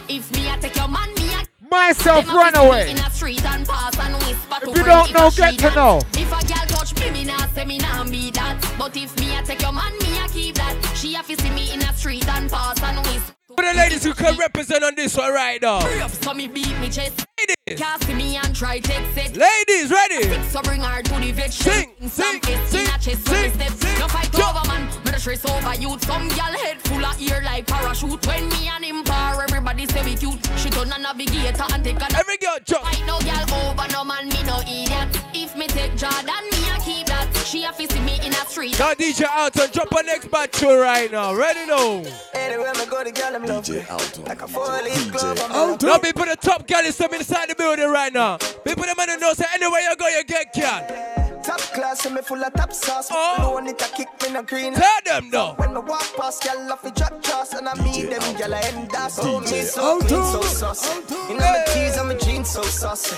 If me I take your man, me I myself run away. In a street and pass and whisper to if you don't know, get to know. If a girl touch me, me nah say me nah be that. But if me I take your man, me I keep that. She have to see me in a street and pass and whisper. For the ladies who can represent on this one right now. So me beat me chest. Ladies, cast me and try take it. Ladies, ready? So bring her to the vet. Sing, sing, sing, sing, sing. No fight over man, no stress over you. Some girl head full of ear like parachute. When me and him par, everybody say we cute. She turn a navigator and take a. Every girl jump. Fight no girl over no man, me no idiot. If me take Jordan, me I keep that. She a fist me in a street. Now D J Alton, drop a next battle right now. Ready now? Anywhere me go, the girl. D J Alton. Like a D J Alton. Now people the top girlies them inside the building right now. People them on the nose say anywhere you go you get cat. Top class and me full of top sauce. Oh. It a kick me no green. Tell them though. When me walk past y'all off the drop toss and I meet them y'all I end up so clean so saucy. You know my keys and my jeans so saucy.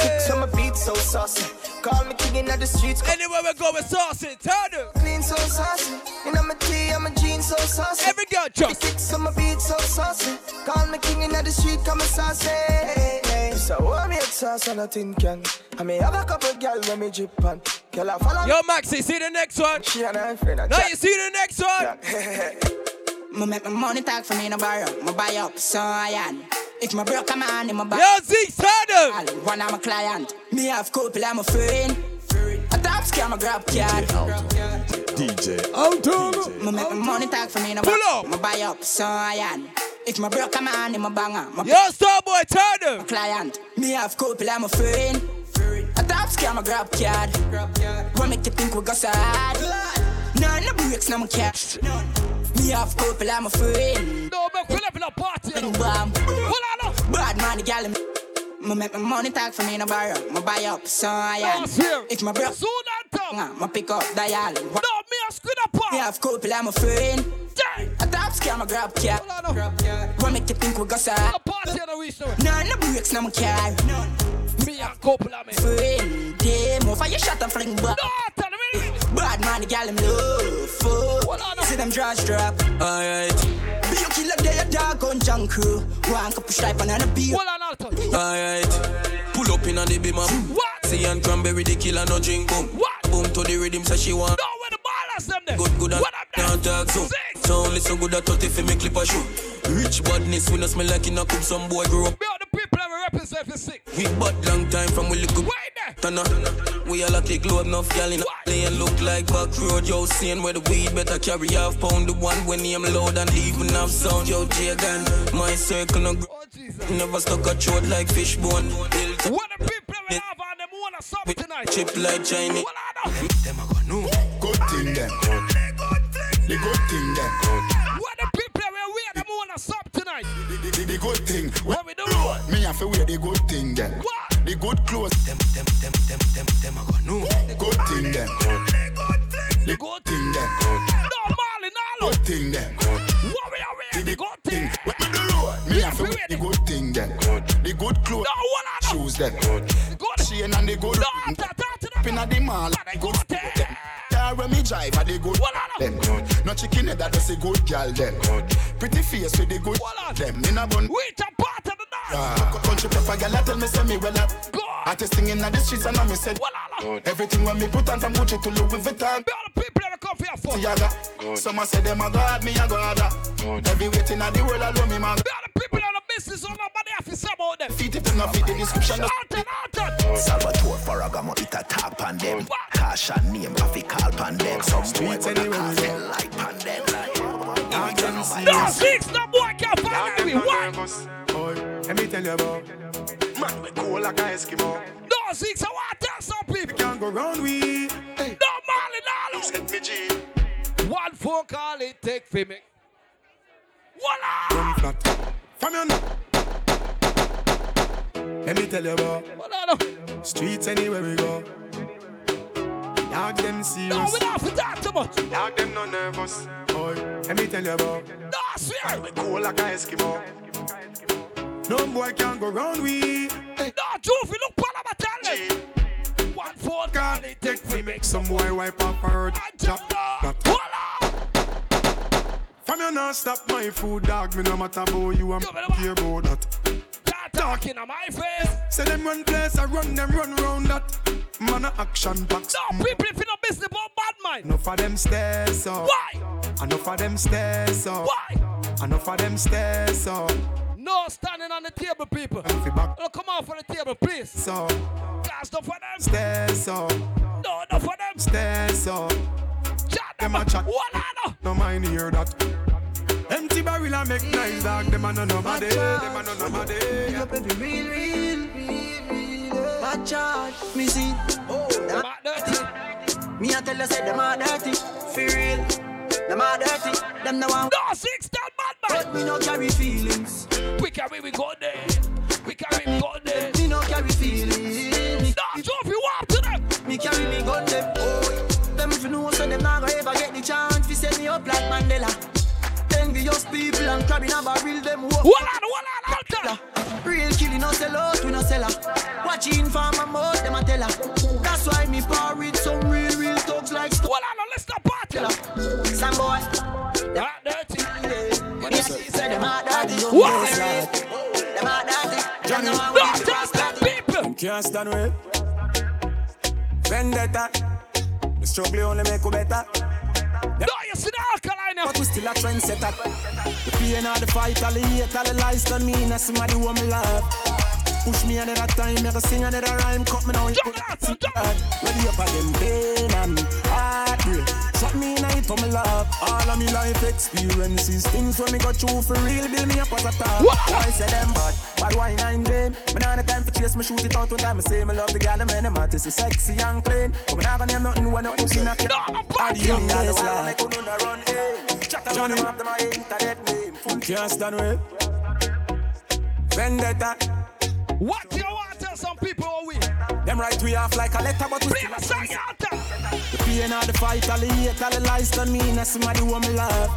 Kicks on my beat so saucy. Call me king in the streets. Anywhere we go with saucy. Tell them. Clean so saucy. You know my tea and my jeans so saucy. Every girl just. Kicks on my beat so saucy. Call me king in the street. Come and saucy. So I make sauce and I think can. I may have a couple girls when me jip on. Yo Maxi, see the next one. She and her friend. Now you see the next one. Me make my money talk for me in a borrow. Me buy up so I am. If my broke a man in my back. Yo Ziggs, tell them. One of my client. Me have couple, I'm a friend. I top scam, I grab card. D J Alton. Me make my money talk for me in a borrow. Me buy up so I am. If my broke a man in my banger. Yo Starboy, tell them. Client. Me have couple, I'm a friend. I top scam, I grab card. What make you think we got sad? None no breaks, no more cash. Me have couple, I'm a friend. No, but pull up in a party. Bad man, the gal. I make my money talk for me in a borrow. I buy up, so I am. If my broke, so I pick up dial. No, me a screen up. Me have couple, I'm a friend. I top scam, I grab card. What make you think we got sad? None no breaks, no more cash. Me a couple, I'm a friend. Damn, off your shot and fling back. Bad man, the gal, I'm low. See them draws drop. Alright. Be your killer, they a dog on junk crew. One couple stripe and a beer. Alright. Pull up in on the beam up. See and cranberry, the killer no drink boom. What? Boom to the rhythm, say she want. No, where the ballers them there. Good, good and can't talk so. Sound less so good at thirty for me clip a show. Rich badness, we no smell like in a cup. Some boy grow up. Build the people that we represent for sick. We bought long time from we look up. We all a kick low enough, y'all in a lane look like back road. Yo, seeing where the weed better carry half pound. The one when he am loud and even have sound. Yo, Jagan, my circle no gr- oh, never stuck a throat like fishbone. What the people we have on them wanna something tonight? Chip like Chinese. Them a go no. Good thing them good. The good thing them good. What the people we wear them wanna something tonight? The, the, the, the good thing. What, what we do? Me have to wear the good thing then. What? The good clothes, them, them, them, them, them, them are gonna know. Good thing, them, good. The good thing, them, good. No, Marley, no, good thing, them, good. What we are wearing, the good thing. What we do, me have to the good thing, them, good. The good clothes, no, shoes, them, good. She and the good, no, that, that, in the mall, the good thing. When me drive, they good, them, good. No chicken head, that's a good girl, them, good. Pretty face with the good, them, in a bun. Wait a part of the night. Country pepper girl, I tell me, say me well up. Artist singing at the streets and I me said, everything when me put on from Gucci to Louis Vuitton. Be people that come for your phone. Someone said them a go hard, me a go harder. Every waiting at the world, I love me man. Be all the people that this is all nobody have to say about them. Feed it in a feed the description. Out and out and Salvatore Faragamo, it a tap on them. Cash and name, coffee call pan them. Some boy with a cartel like pan them. No six, no boy can find me. What? Let me tell you about man, we cool like an Eskimo. No six, I want to tell some people. We can't go round we. No Marley, no. One phone call it take for me. Voila! From your neck. Let me tell you about voila, no. Streets anywhere we go. Dog them serious. No, we don't have to talk too much. Dog them no nervous. Boy, let me tell you about no, swear. We cool like an Eskimo. No boy can go round we. Hey. No, Joofy, look Panama Tally. One phone call they take for me. Make some boy wipe up her job. From you not stop my food, dog. Me no matter about you, I'm here about that. That talking on my face. Say them run place, I run them run round that. Man a action box. No people if you no business about bad mind. Enough of them stairs up. Why? Enough of them stairs up. Why? Enough of them stairs up. No standing on the table, people. Oh, come on for the table, please. So. That's enough of them stairs up. No, enough of them stairs up. Them a chat. No mind hear that. Empty barrel a make nice dog. Them a no nobody. Them a no nobody. Pick up every real, real, real, real. Bad charge, me see. Oh, them a dirty. Me a tell you say them a dirty. For real, them a dirty. Them no one. No six that bad man. But me no carry feelings. We carry we go there. We carry we go there. Me no carry feelings. No, Joffy walk to them. Me carry me gun them. Oh. Them if you know so them not gonna ever get the chance to set me up like Mandela. Envious people and crabbing a barrel them up. Walla, walla, walla. Real killing no sell out, we no sell out. Watching for my mouth, them a tell her. That's why me par with some real, real thugs like st- Walla, no, let's not party. Some boy, them are dirty. When you see them are dirty. What? Them are dirty. Johnny, don't trust them people. Can't stand with Vendetta. Struggle only make you better. No, you see the alkaline. But we still a trendsetter. The pain of the fight, all the hate, all the lies done me. And somebody who me love. Push me another time, never sing another rhyme. Cut me now, you put that to God. Ready up for them pain and heartbreak. Shot me in a hit for me love. All of me life experiences. Things when me got through for real, build me up as a top. Why say them bad? But why nine game? When I had time for chase, me shoot it out one time. I say me love the girl, the man, the man. This is sexy and clean. But when I have nothing, when I'm pushing up, I'm the young guy, I couldn't run, eh. Johnny, I'm after my internet name. Full cast done with Vendetta. What do you want to tell some people are we? Them right we off like a letter, but we still a song. The pain of the fight, all the hate, all the lies done me. And somebody who me love.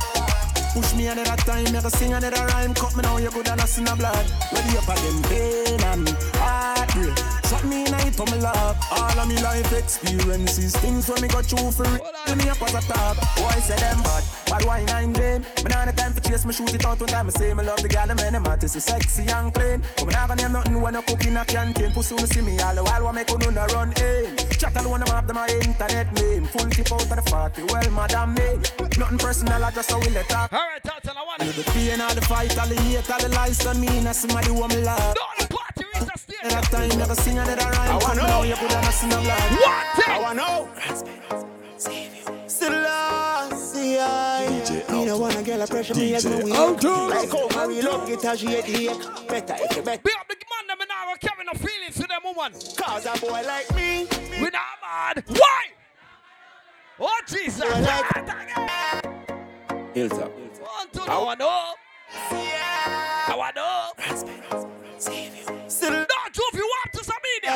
Push me another time, never sing another rhyme. Cut me now, you good and I seen a blood. Ready up for them pain and heartbreak. Shot me in a hit on me love. All of me life experiences. Things when me got through for real, do me up as a top. Why say them bad? But why nine game? Me not the time for chase, me shoot it out one time. I say me love the girl, the man, the matters is sexy and clean. But me not gonna name nothing when I cook in a canteen. Pussy me see me all the while, what make you no run in? Chat alone, I'm after my internet name. Full tip out of the party, well, madam name. Nothing personal, I just a will it up. Alright, that's all I want. You're the pain of the fight, all the hate, all the lies on me, and somebody who me love. No, the party is a steal. And after you never sing another rhyme, I wanna know you could have seen a lie. What? I wanna know. Still lost, see I. You don't wanna get a pressure, me as no way. Oh, dude. I go, I will love it as you hate hate. Better, if you better. Be up the man, them and I were carrying no feelings to them woman. Cause a boy like me, we're not mad. Why? Oh, Jesus. Hills up. One, two, I want up. I want up. Don't you if you want to some media.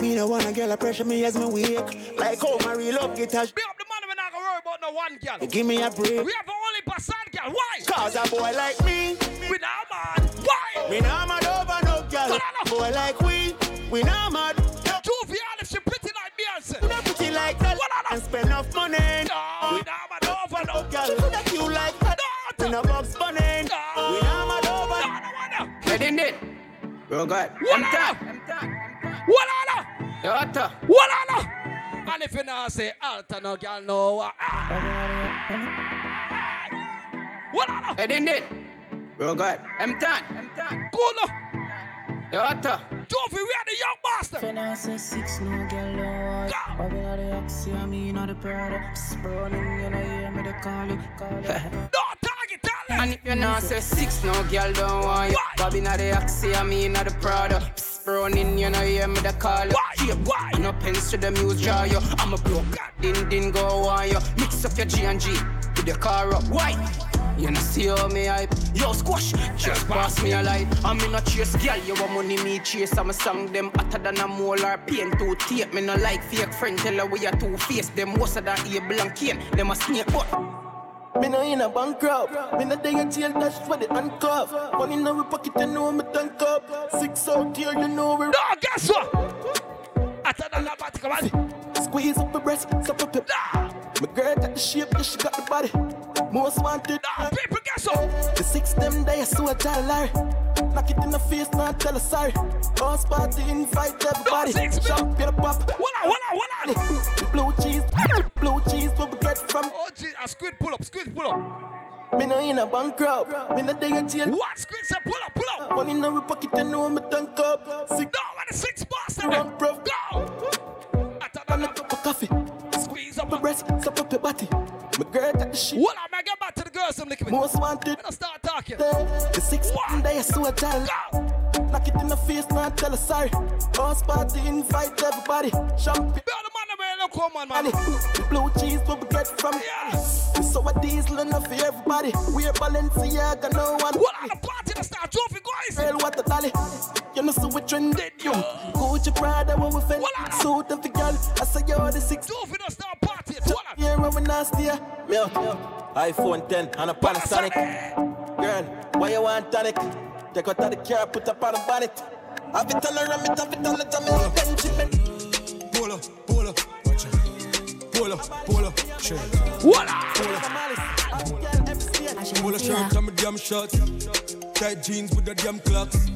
Me no wanna girl a pressure me as me weak. Like Homer, we love guitars. Be up the man, we not gonna worry about no one girl. Give me a break. We have only percent girl. Why? Cause a boy like me, we not mad. Why? We not mad over no girl. Boy like we, we not mad. Juvie, all if she pretty like Beyonce. We not pretty like that. And spend enough money. No, we not mad over no girl. We no box bunny. No. We no mad over. Get in it. Real good. What up? What up? What up? What up? And if you now say Alta no girl no. What up? Get in it. Bro, go ahead. I'm done. I'm done. Go now. You're out there. Don't be ready, young master. Finance six, no girl, no one. Go. Baby, not the ex, you me, not the brother. Sprawling, you know, you me, the call it, call it. No, target, target. And if you not say six, no girl, don't want you. Baby, not the ex, you me, not the brother. Running, you know, hear me the call you. Why? Yeah, why? No pens to the music jar, yo. I'm a blow, God, din, din, go on, yo. Mix up your G and G with the car up. Why? You know, see how me hype. Yo, squash, just pass me a light. I'm in a chase, girl, you want money, me chase. I'm a song, them hotter than a mole or pain to tape. Me no like fake friend, tell her we are two-faced. Them most of that able and cane, them a snake, but... Me no in a bankrupt. Me no day in jail, that's for the handcuff. One in our pocket, you know me tank up. Six out here, you know we're... No, guess what? I tell them about it, come on. Squeeze up the breast, stop up your... Nah. My girl got the shape, yeah, she got the body. Most wanted... Nah, people, guess what? The six them day, I saw a child, Larry. Knock it in the face, not tell her sorry. Boss party, invite everybody. No, six, shop, get a pop. Hold on, hold on, hold on. Blue cheese, blue cheese, what we get from... Oh, geez, a squid pull up, squid pull up. Me no in a bankrupt, me no day in jail. What? Squid say pull up, pull up. One in our pocket, you know me tank up. Six... No, man, the six boss, I run, bro. Go! I tell them... I'm a cup of coffee. Squeeze up the breast, stop up your body. My girl got the shit. Well, I'm gonna get back to the girls, I'm looking. Most wanted. I start talking. The six one day I saw a child. Knock it in the face, now tell her sorry. Boss party, invite everybody. Champagne. Come on, man. The blue cheese will be get from yes. So a diesel enough for everybody. We're Balenciaga, no one. What are the party to start? Trophy guys. Tell what the dolly. You know, so we trended you. Gucci Prada, what we fend. Suit and the girl. I say you're the six. Trophy don't start party. Yeah, when we nasty. Milk. iPhone ten and a Panasonic. Girl, why you want tonic? Take out the car, put up on the bonnet. I've been telling her, I've been telling her, Benjamin. Pull up, pull up. Pull up, pull up, shirt. What up? Pull up. Pull up shirt and my damn shorts. Tight jeans with the damn clocks.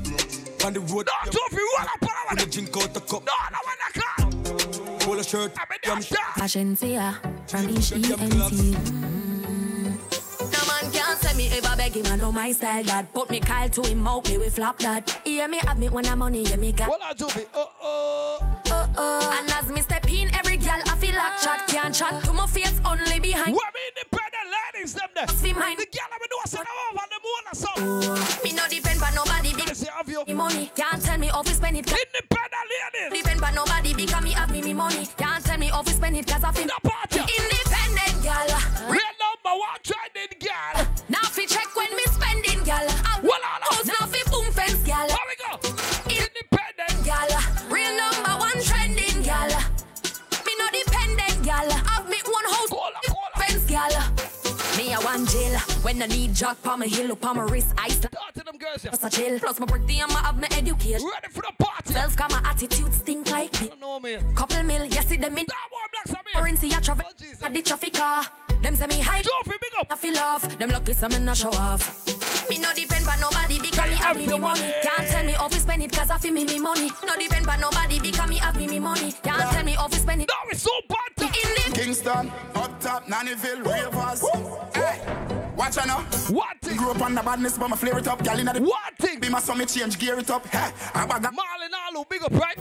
On the road. No, Toffee, what up, what up? With the drink out the cup. No, no, I want the cup. Pull up shirt, damn shorts. Ashensia, from E N T. Can't say me ever beg him, I know my style that. Put me Kyle to him out, me we flop that. Hear me have me when I'm money, hear me got. Well, I do be, uh-oh. Uh-oh. And as me step in, every girl I feel like chat, can't chat. To my face only behind. What me independent ladies, them there. The girl I be doing something over the moon or something. Me no depend by nobody, big. Say, have you? Me money, can't tell me off to spend it. Independent ladies. Depend by nobody, because me have me me money. Can't tell me off to spend it, cause I feel. The party. Independent girl. Real number one trending girl. Now fi check when me spending, gyal. Cause now fi boom fence, gyal. Here we go. Independent, gyal. Real number one trending, gyal. Me no dependent, gyal. Have me one house, cola, cola. Fence, gyal. Me a one jail. When I need jock, pa my heel, pa my wrist, ice. Talk to them girls, yeah. Plus a chill. Plus my birthday, I'ma have my education. Ready for the party. Self got my attitude, stink like me. I know me. Couple mil, yes see them in. Starboy Blacks are me. Currency a travel. Oh, at the traffic car. Them say me high, I feel off. Them lucky so me not show off. Me no depend by nobody because me have me me money. Can't tell me how to spend it because I feel me me money. No depend by nobody because me have me me money. Can't tell me how to spend it. No, it's so bad. Kingston, up top, Nannyville, Ravers. Hey, watch out now. What thing? Grew up on the badness, but my flare it up. Gal in the what thing? Be my summit change, gear it up. Hey, I bag that. Marley Nalu, big up, right?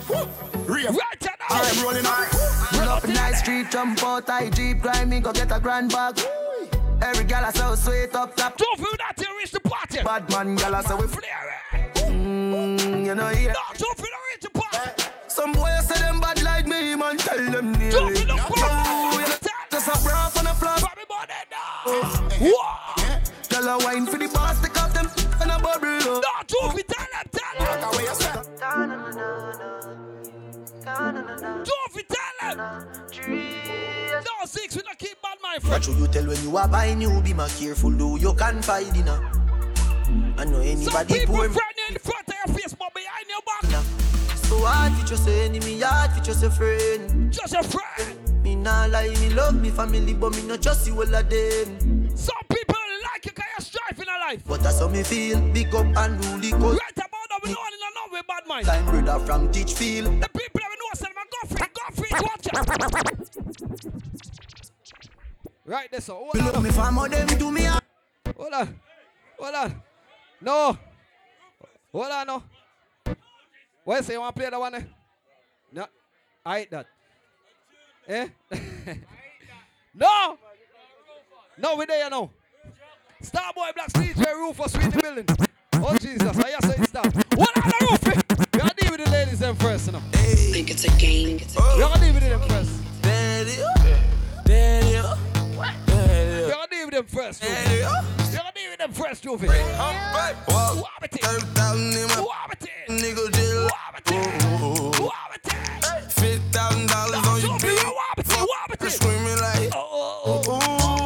Real. Right now. I'm rolling out. Roll up in high street, jump out, I jeep, grind me, go get a grand. Every gal I saw sweet up top. Don't feel that you reach the party. Bad man gal I saw we flare it. Mm, you know here. No, don't feel I reach the party. Some boys say them bad like me, man. Tell them nearly. Don't feel the party. Just a brown on the floor. Bobby Bonnet, no. What? Tell her wine for the boss, take off them and a bubble. No, don't feel tell them, tell them. Walk away yourself. Don't feel tell them. No, Six, we don't keep bad mind, friend. What should you tell when you are buying you? Be more careful, though. You can't buy dinner. I know anybody poor. Some people friend in front of your face, but behind your back. So hard for just an enemy, hard for just a friend. Just a friend. Me nah lie, me love me family, but me not just you all of them. Some people like you, cause you're striving in life. But that's how me feel, big up and rule the cause. Right about now, we don't want to know we bad mind. Time brother from Teachfield. The people that we know, said my girlfriend. Right, that's all. Hold on. Hold on. Hold on. No. Hold on now. What you say? You want to play that one? Eh? No. I hate that. Eh? No. No, we there now. Starboy Blacks D J roof for sweet building. Oh Jesus, I just say stop. What on the roof? Eh? We gotta deal with the ladies them first, you know. Hey. Think it's a game. It's a game. We gotta deal with them first. Daddy, Daddy, what? Daddy. We gotta deal with them first. Them fresh trophy. fifty thousand dollars on your beat. Screaming like, oh, oh,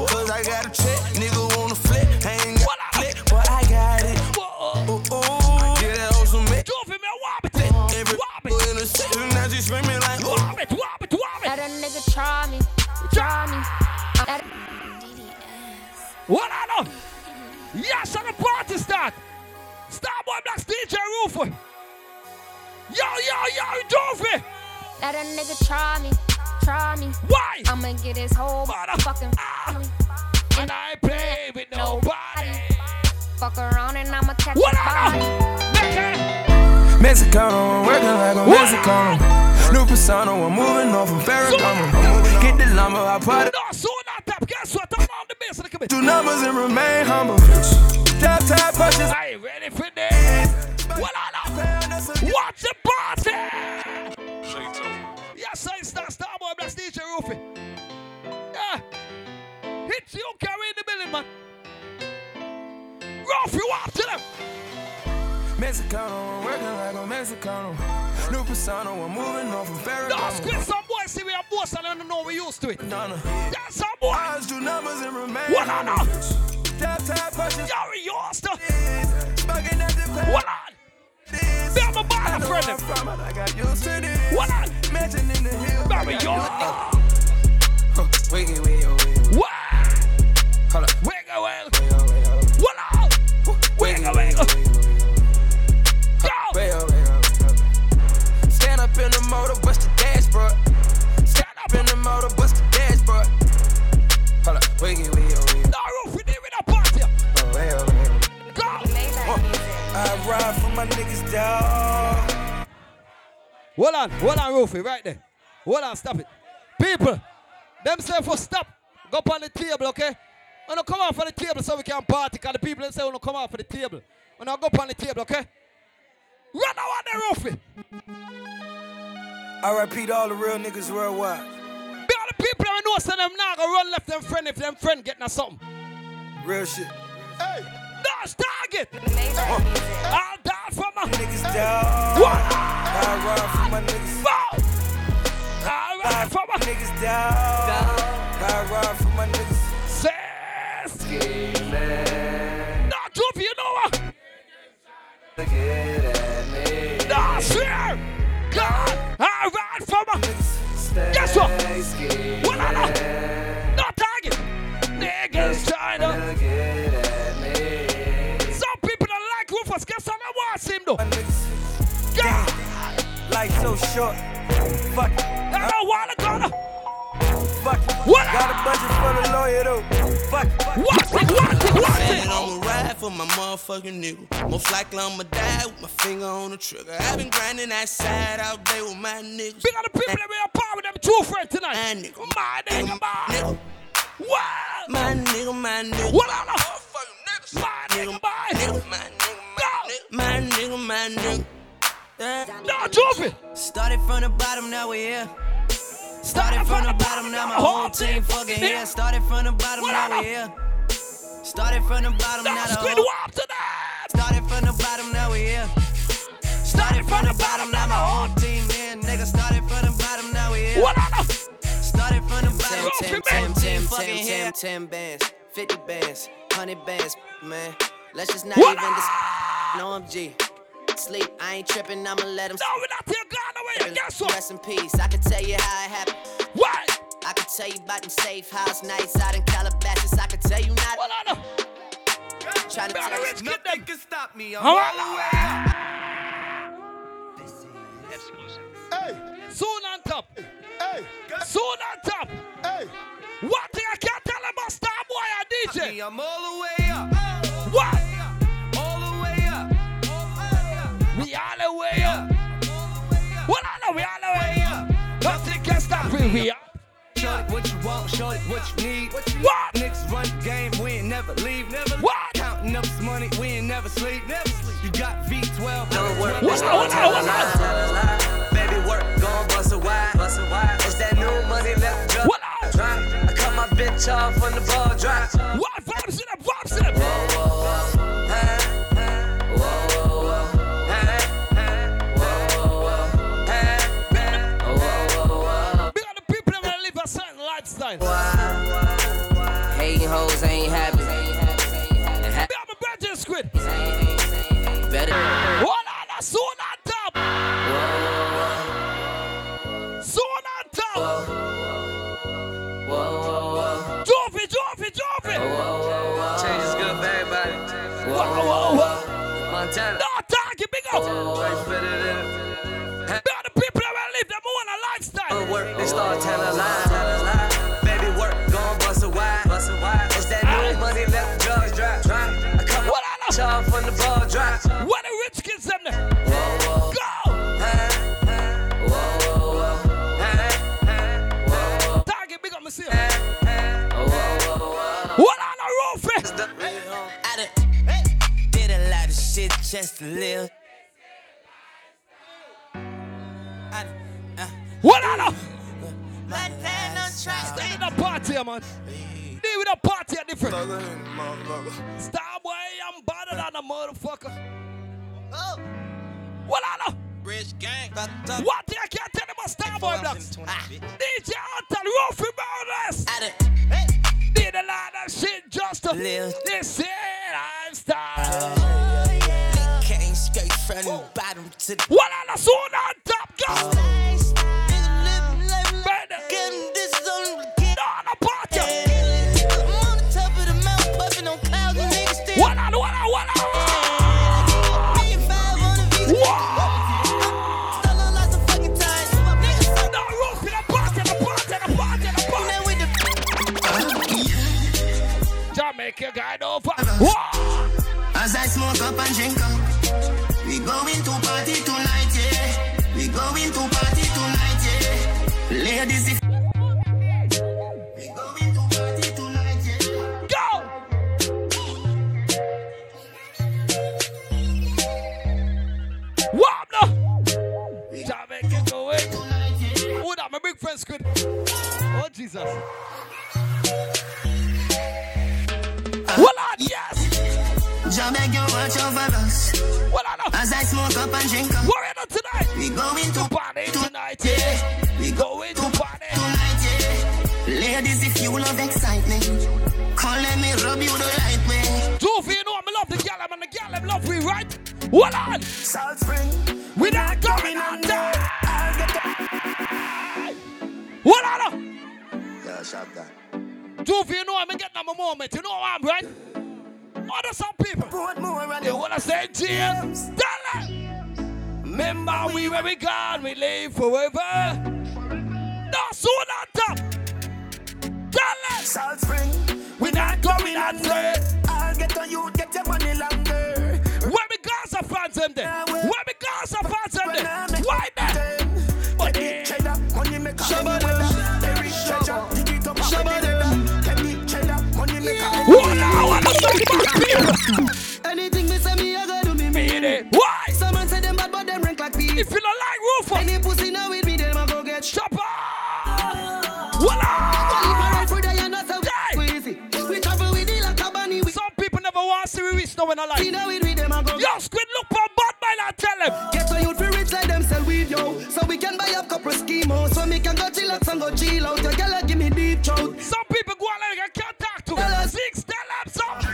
cause I got a check. Nigga wanna flip. I ain't got a flip, but I got it. Oh, oh, get that on some bitch. Trophy, man, whoppet it. Every whoppet in the city. Now she screaming like, whoppet, whoppet, whoppet. Let a nigga try me. Try me. What I know? Yes, and the party start. Starboy Blacks D J Roofer. Yo, yo, yo, Doofy. Let a nigga try me, try me. Why? I'ma get his whole fucking family. And I ain't play with nobody. nobody. Fuck around and I'ma catch what a body. Mexicano, I'm working like a Mexicano. New persona, I'm moving off from Ferragamo. So, get the lumber, I put it. No, so not that. Guess what? I'm on the base. Do numbers and remain humble. Tap, tap, punches. I ain't ready for this. Well, I know. Watch the party. Yes, I start Starboy Blacks D J Roofy. Yeah. Hit you, carry in the building, man. Roofy, watch them. Mexicano, working like a Mexicano. New persona, I'm moving off from Ferragamo. No, squid, some boys see we are boss and I don't know we used to it. That's some boys. Eyes do numbers and remain. What on earth? Tap, tap, punches. Yari, you all stuff. What on? Bam, a bottle, friend. I got used to this. What on? Imagine in the hill. Barry, you all. Wait, wait, wait, wait. What? Hold up. Wiggle, wiggle. What on? Wiggle, wiggle. Stand up in the motor, bust the dash, bro. Stand up in the motor, bust the dash, bro. Hold up, wiggy, wiggy, wiggy. No, Roof, we did it up on ya. Go! I ride for my niggas, dog. Hold on, hold on, Roofy, right there. Hold on, stop it. People, themselves for stop. Go up on the table, okay? I'm gonna come out for the table so we can party, because the people themselves will come out for the table. I'm gonna go up on the table, okay? Run out on the roofie. I repeat, all the real niggas worldwide. Be all the people that know send them now go run left them friend if them friend getting us something. Real shit. Hey. That's target. Hey. I'll die for my niggas down. What? I'll ride for my niggas. Bow. I'll ride for my niggas down. I'll ride for my niggas. Sassy man. Nah, Droopy, you know what? Again. I swear, God, I ride for my niggas. Guess what? What I know? No target. Niggas trying to get at me. Some people don't like Rufus. Guess I don't want him though. God, life's so short. Fuck it. I don't want to go to. Fuck it. What? Got a budget for the lawyer though. Fuck it. Watch it, watch it, watch it. I'ma ride for my motherfucking nigga. Most likely I'ma die with my finger on the trigger. I've been grinding outside all day with my niggas. Big other people that be on par with them true friends tonight. My nigga, my nigga, my nigga. What? My nigga, my nigga. What on the motherfucking niggas? My nigga, my nigga, my nigga, my nigga, my nigga. No, Trophy. Started from the bottom, now we're here. Started from the bottom, now my whole team fucking here. Started from the bottom, now we're here. Started from the bottom, now the whole. Started from the bottom, now we're here. Started from the bottom, now my whole team here. Nigga, started from the bottom, now we're here. Started from the bottom, ten, ten, ten, fucking here. ten bands, fifty bands, one hundred bands, man. Let's just not even dis. No, I'm G. Sleep, I ain't tripping, I'ma let him. No, we're not here, God, no way, guess what? Rest in peace, I can tell you how it happened. What? I can tell you about them safe house nights out in Calabasas. I can tell you not. Well, I know. Try to tell you nothing can stop me. I'm all the way up. This is exclusive. Hey. Soon on top. Hey. Soon on top. Hey. One thing I can't tell about Starboy and D J. I'm all the way up. What? All the way to be. Short what you want, short what you need. What? Niggas run the game, we ain't never leave. Never what? Counting up some money, we ain't never sleep. Never sleep. You got V twelve. Don't work. What's up? What's up? What's up? Baby work, gon' bust a wide, bust a wide. It's that new money left drop. What up? I cut my bitch off on the ball drop. What? Bombs it up, bombs it up. Whoa, whoa, whoa. Wow, wow, wow. Hating hoes ain't happy. I'm a better squid. Better. What on the soon on top? Soon on top. Drop it, drop it, drop it. Change is good for everybody. Whoa, whoa, whoa. Montana. No, talk it, big up. Better people that live them on a lifestyle. Work, they start telling lies. Off on the ball drop. What the rich kids them there? Whoa, whoa. Go! Whoa, whoa, whoa. Target big up myself. What on the roof? I done did a lot of shit just to live. What on the? Stay in the party, man. Deal with the party are different. Starboy, I'm better than a motherfucker. Oh. What are the? Rich gang. What do you can't tell about Starboy Blacks? Ah. D J Hunter, Roofy Brothers. Hey. Did a lot of shit just to live. This year I'm Starboy. They came straight from the bottom to the top. What are the soon on top, guys? This is on the kid. No, the party. What on, what on, what on? Jamaica guy over. As I smoke up and drink up, we going to party tonight, yeah. We going to party tonight, yeah. Ladies, if my big friend's good. Oh, Jesus. Well, on, yes. Jamaica, watch over us. Well, on, as I smoke up and drink up. Worry not tonight. We going to party tonight, yeah. We going to party tonight, yeah. Ladies, if you love excitement, call me, rub you the light way. Do you know I love the girl, I'm the girl, I love me, right? Well, on. South Spring. We're not going under. What are the? Yeah, shut that. Two of you know I'm getting a moment. You know I'm right. Other some people. They wanna say G Ms. Tell them. Remember we where we gone, we live forever. No sooner top. Tell them. South Spring. We not going under. I'll get on you, get your money longer. Where we girls are fans them then. Where we girls are fans them then. Why then? But they change up on you make a anything me say me, I go do me. Mean it. Why? Someone say them bad, but them rank like me. If you don't like Rufus, any pussy now with me, them I go get shot. Chopper! Voila! For day and not so easy. We travel with the like a bunny. Some people never want to see rich, no one alive. Yo, Squid, look for bad man and tell them. Get so you'd be rich like them sell weed, yo. So we can buy up couple schemos. So we can go chill out and go chill out. Your girl give me deep throat. Some people go like I can't talk to. Ziggs, tell them something.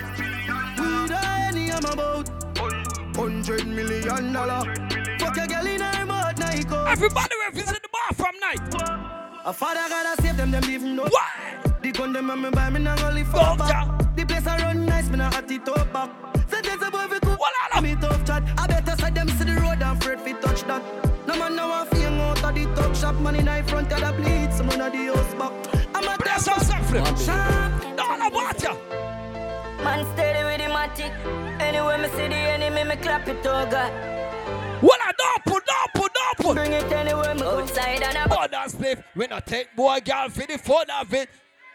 Hundred million dollar. Fuck a girl in her mouth, now he goes. Everybody will visit the bar from night. A father gotta save them, them leave no. What? The gun them and me buy me now only for a pack. The place I run nice, me now at the top back. Said there's a boy we could. What I love me tough chat. I better side them see the road and afraid we touch that. No man now I feel out of the top shop. Man in high front of the bleed, someone of the house back. I'm a damn suffering. Don't about you. Man steady with the matic. Anyway, me see the enemy, me clap it all, God. Well, I don't put, don't put, don't happen. Bring it anywhere, me outside and I... Bonus lift, we not take boy girl for the fun of it.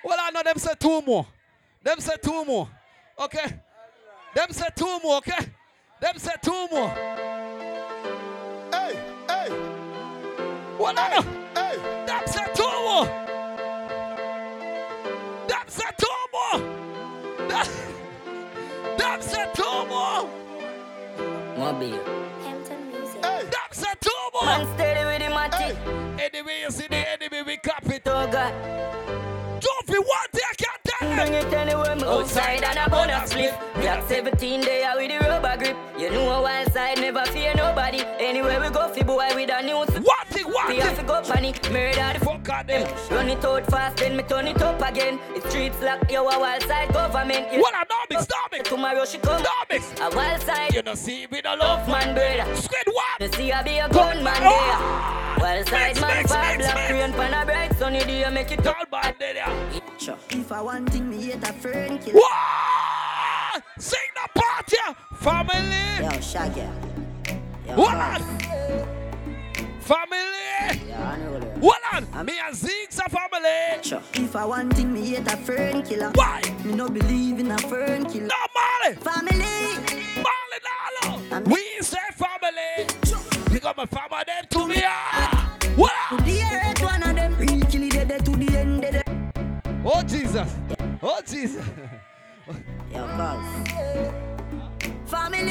Well, I know them say two more. Them say two more, okay? Them say two more, okay? Them say two more. Hey, hey. Well, hey, I know. Hey. Them say two more. Them say two more. Them, them say two more. Mobile. Hampton music. Hey. Them say two more. Man steady with the magic. Hey. Anyway, you see the enemy, we cap it. Oh, God. Don't be one day, I can't tell you. Bring it anywhere, me outside and a bonus flip. Black seventeen there with the rubber grip. You know a wild side, never fear nobody. Anywhere we go, Fiboy with a news. What it, what it? We have to go panic, murder the fuck out them. Run it out fast, then me turn it up again. It's streets like your wild side government. What a domix, domix. Tomorrow she come. Domix. A wild side. You know see me the love man, brother. Squid what? You see I be a gunman there. Wild side man, far black rain, pan a bright sunny day, make it all bad there. If I want thing, me hate a friend kill. What? Sing the part, yeah. Family. Yo, Shaggy. Yo, what on? Family. Yo, what on? I'm me and Ziggs a family. Sure. If I want thing, me hate a friend killer. Why? Me no believe in a friend killer. No, Marley. Family. Marley, no, no. We say family. Pick up my family them to me. Ah. What on? To the earth, one of them. Real killie dead to the end. Dead. Oh, Jesus. Oh, Jesus. Yo, family.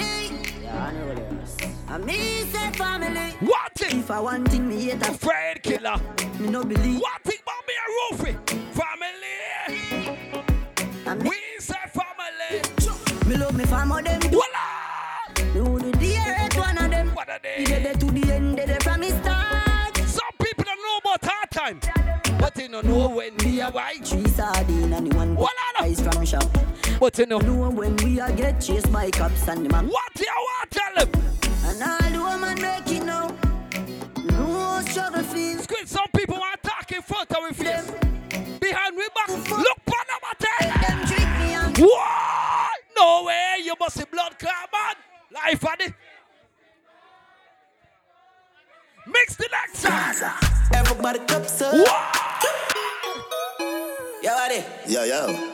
I mean, say family. What if, if I want thing, me hate a friend killer. Me no believe. What thing about me a roofie? Family. I mean, we say family. Me love me family them. Voila. Do the dearest one of them. What are they? Dead to the end, dead from the start. Some people don't know about hard time. But you don't know when we are white. Three sardines and one well, ice from shop. But you know when we are get chased by cops and the man. What do you want to tell them? And all the woman make it now. No struggle feels. Squid, some people are talking in front of with face. Behind we back. Look Panama tell. What? No way. You must be blood clot man. Life on it. Mix the lecture. Everybody cups up. Yo, buddy. Yo, yo.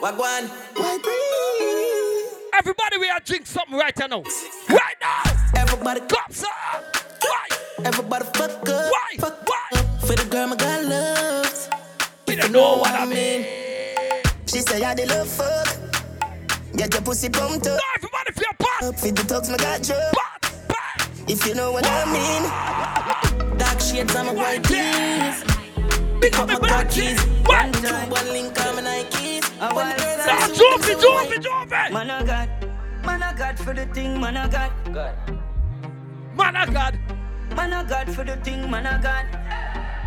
Wagwan. Everybody, we are drinking something right now. Right now. Everybody cups up. Why? Everybody fuck up. Why? Fuck why? Up. For the girl my God loves. You don't know what I mean. She say I did love fuck. Get your pussy pumped up. No, everybody feel pop. For the talks my God drop. If you know what I mean. Dark shades on my white keys. Pick up my black keys. One two, one link on my Nikes. I want to say jump it, jump it, jump it. Man I got, man I got for the thing, man I got. Man I got, man I got for the thing, man I got.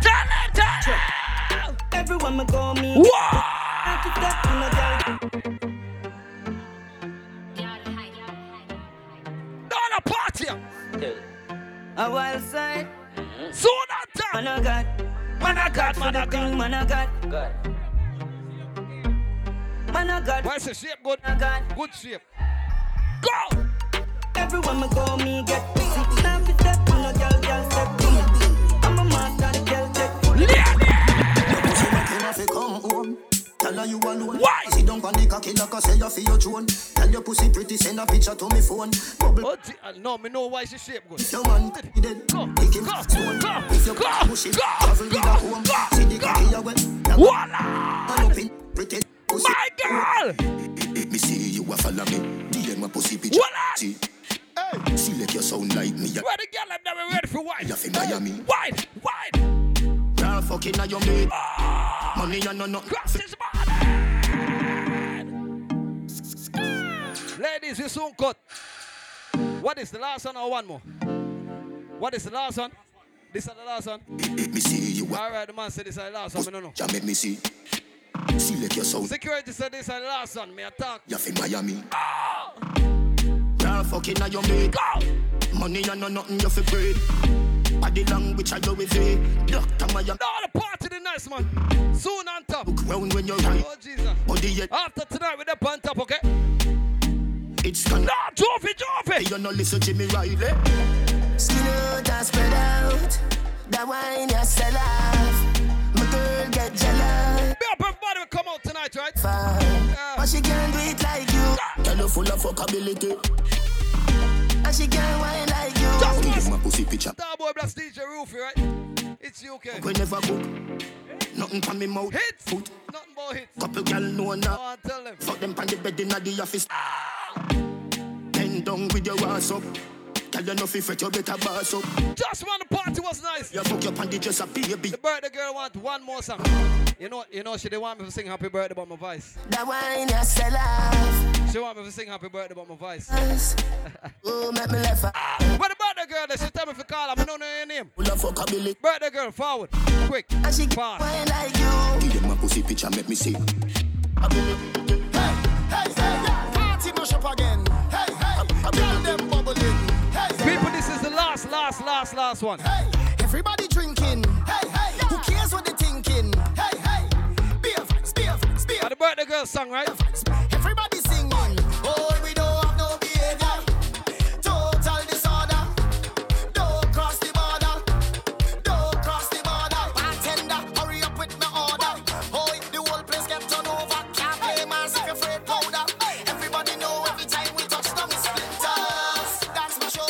Tell it, tell it. Everyone me call me. Whoa. I keep that in my girl. All a party. A wild side. Mm-hmm. So that man I got, man I got, man I got, man I got, man I got. Why is the shape good? Good shape. Go. Everyone me call me get busy. Time for that when a girl, girl step busy. I'm a master, the girl take full. Yeah. She come home. Tell her you alone. Why? She don't want the cocky like I say you for your drone. Tell your pussy pretty, send a picture to me phone. Bubble. Oh, t- uh, no, me know why she shape good. If your man he dead, go, take him go, stone. Go, if you go, push it, go, travel with her home. Go, see the cocky you well. Voila! All up in pretty pussy. My girl! Me see you a follow me. D N my pussy picture. Voila! See, hey. See like your sound like me. Where the girl I'm never ready for wine? You in Miami. Wine, wine. Girl fucking a young baby. Money and no no. Cross his man. Ladies, you soon cut. What is the last one or one more? What is the last one? This is the last one. Let me see you. All right, the man said this is the last one. No, no. Just make me see. See like your soul. Security said this is the last one. Me attack. You in Miami. Oh. Girl, fucking at your maid. Go. Money and no nothing. You feel great. Body language I go with you. Doctor Miami. No, the party the nice man. Soon on top. Look round when you're right. Oh, Jesus. After tonight, we're up on top, okay? it's done. No, drop it, drop it. You don't listen to me, right? Skin out and spread out. That wine you sell off. My girl get jealous. Everybody will come out tonight, right? Yeah. But she can't do it like you. Girl, you full of fuckability. And she can't wine like you. Just give my pussy picture. Starboy Blacks D J Roofy, right? It's U K. We never cook. Nothing from me mouth. Hits. Foot. Nothing more hits. Couple girl know now. Oh, tell them. Fuck them pan the bed in the office. Bend down with your ass up. Tell you nothing fret, you better boss up. Just one party was nice. You fuck your pan, did just a baby. The birthday girl want one more song. You know, you know, she didn't want me to sing happy birthday about my voice. That wine you sell off. She want me to sing happy birthday about my voice. Oh, make me laugh. What about the girl that she tell me for call? I don't know her name. Birthday girl, forward. Quick. And she fast. Wine like you. Give them my pussy picture, make me see. Hey, hey, hey. Party mash up again. Hey, hey. Tell them bubbling. People, this is the last, last, last, last one. Hey, everybody drinking. Hey, hey, yeah. Who cares what they're thinking? Hey, hey, beer facts, beer facts, beer. The birthday girl song, right? Everybody singing. Oh, we don't have no behavior. Total disorder. Don't cross the border. Don't cross the border. Bartender, hurry up with my order. Oh, if the whole place get turned over. Can't play mass if you're afraid powder. Everybody know every time we touch them, it's splinters. That's my show.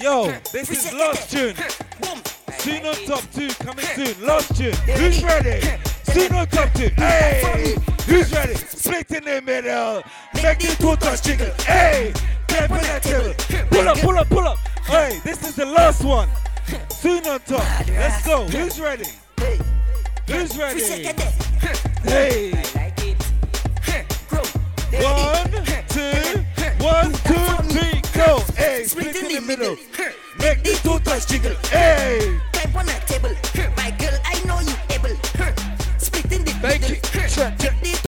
Yo, this is last tune. Soon on top two coming soon. Last tune. Who's ready? Soon on top two. Hey, who's ready? Split in the middle. Make the two touch chicken. Hey, tap on that table. Pull up, pull up, pull up. Hey, this is the last one. Soon on top. Let's go. Who's ready? Who's ready? Hey.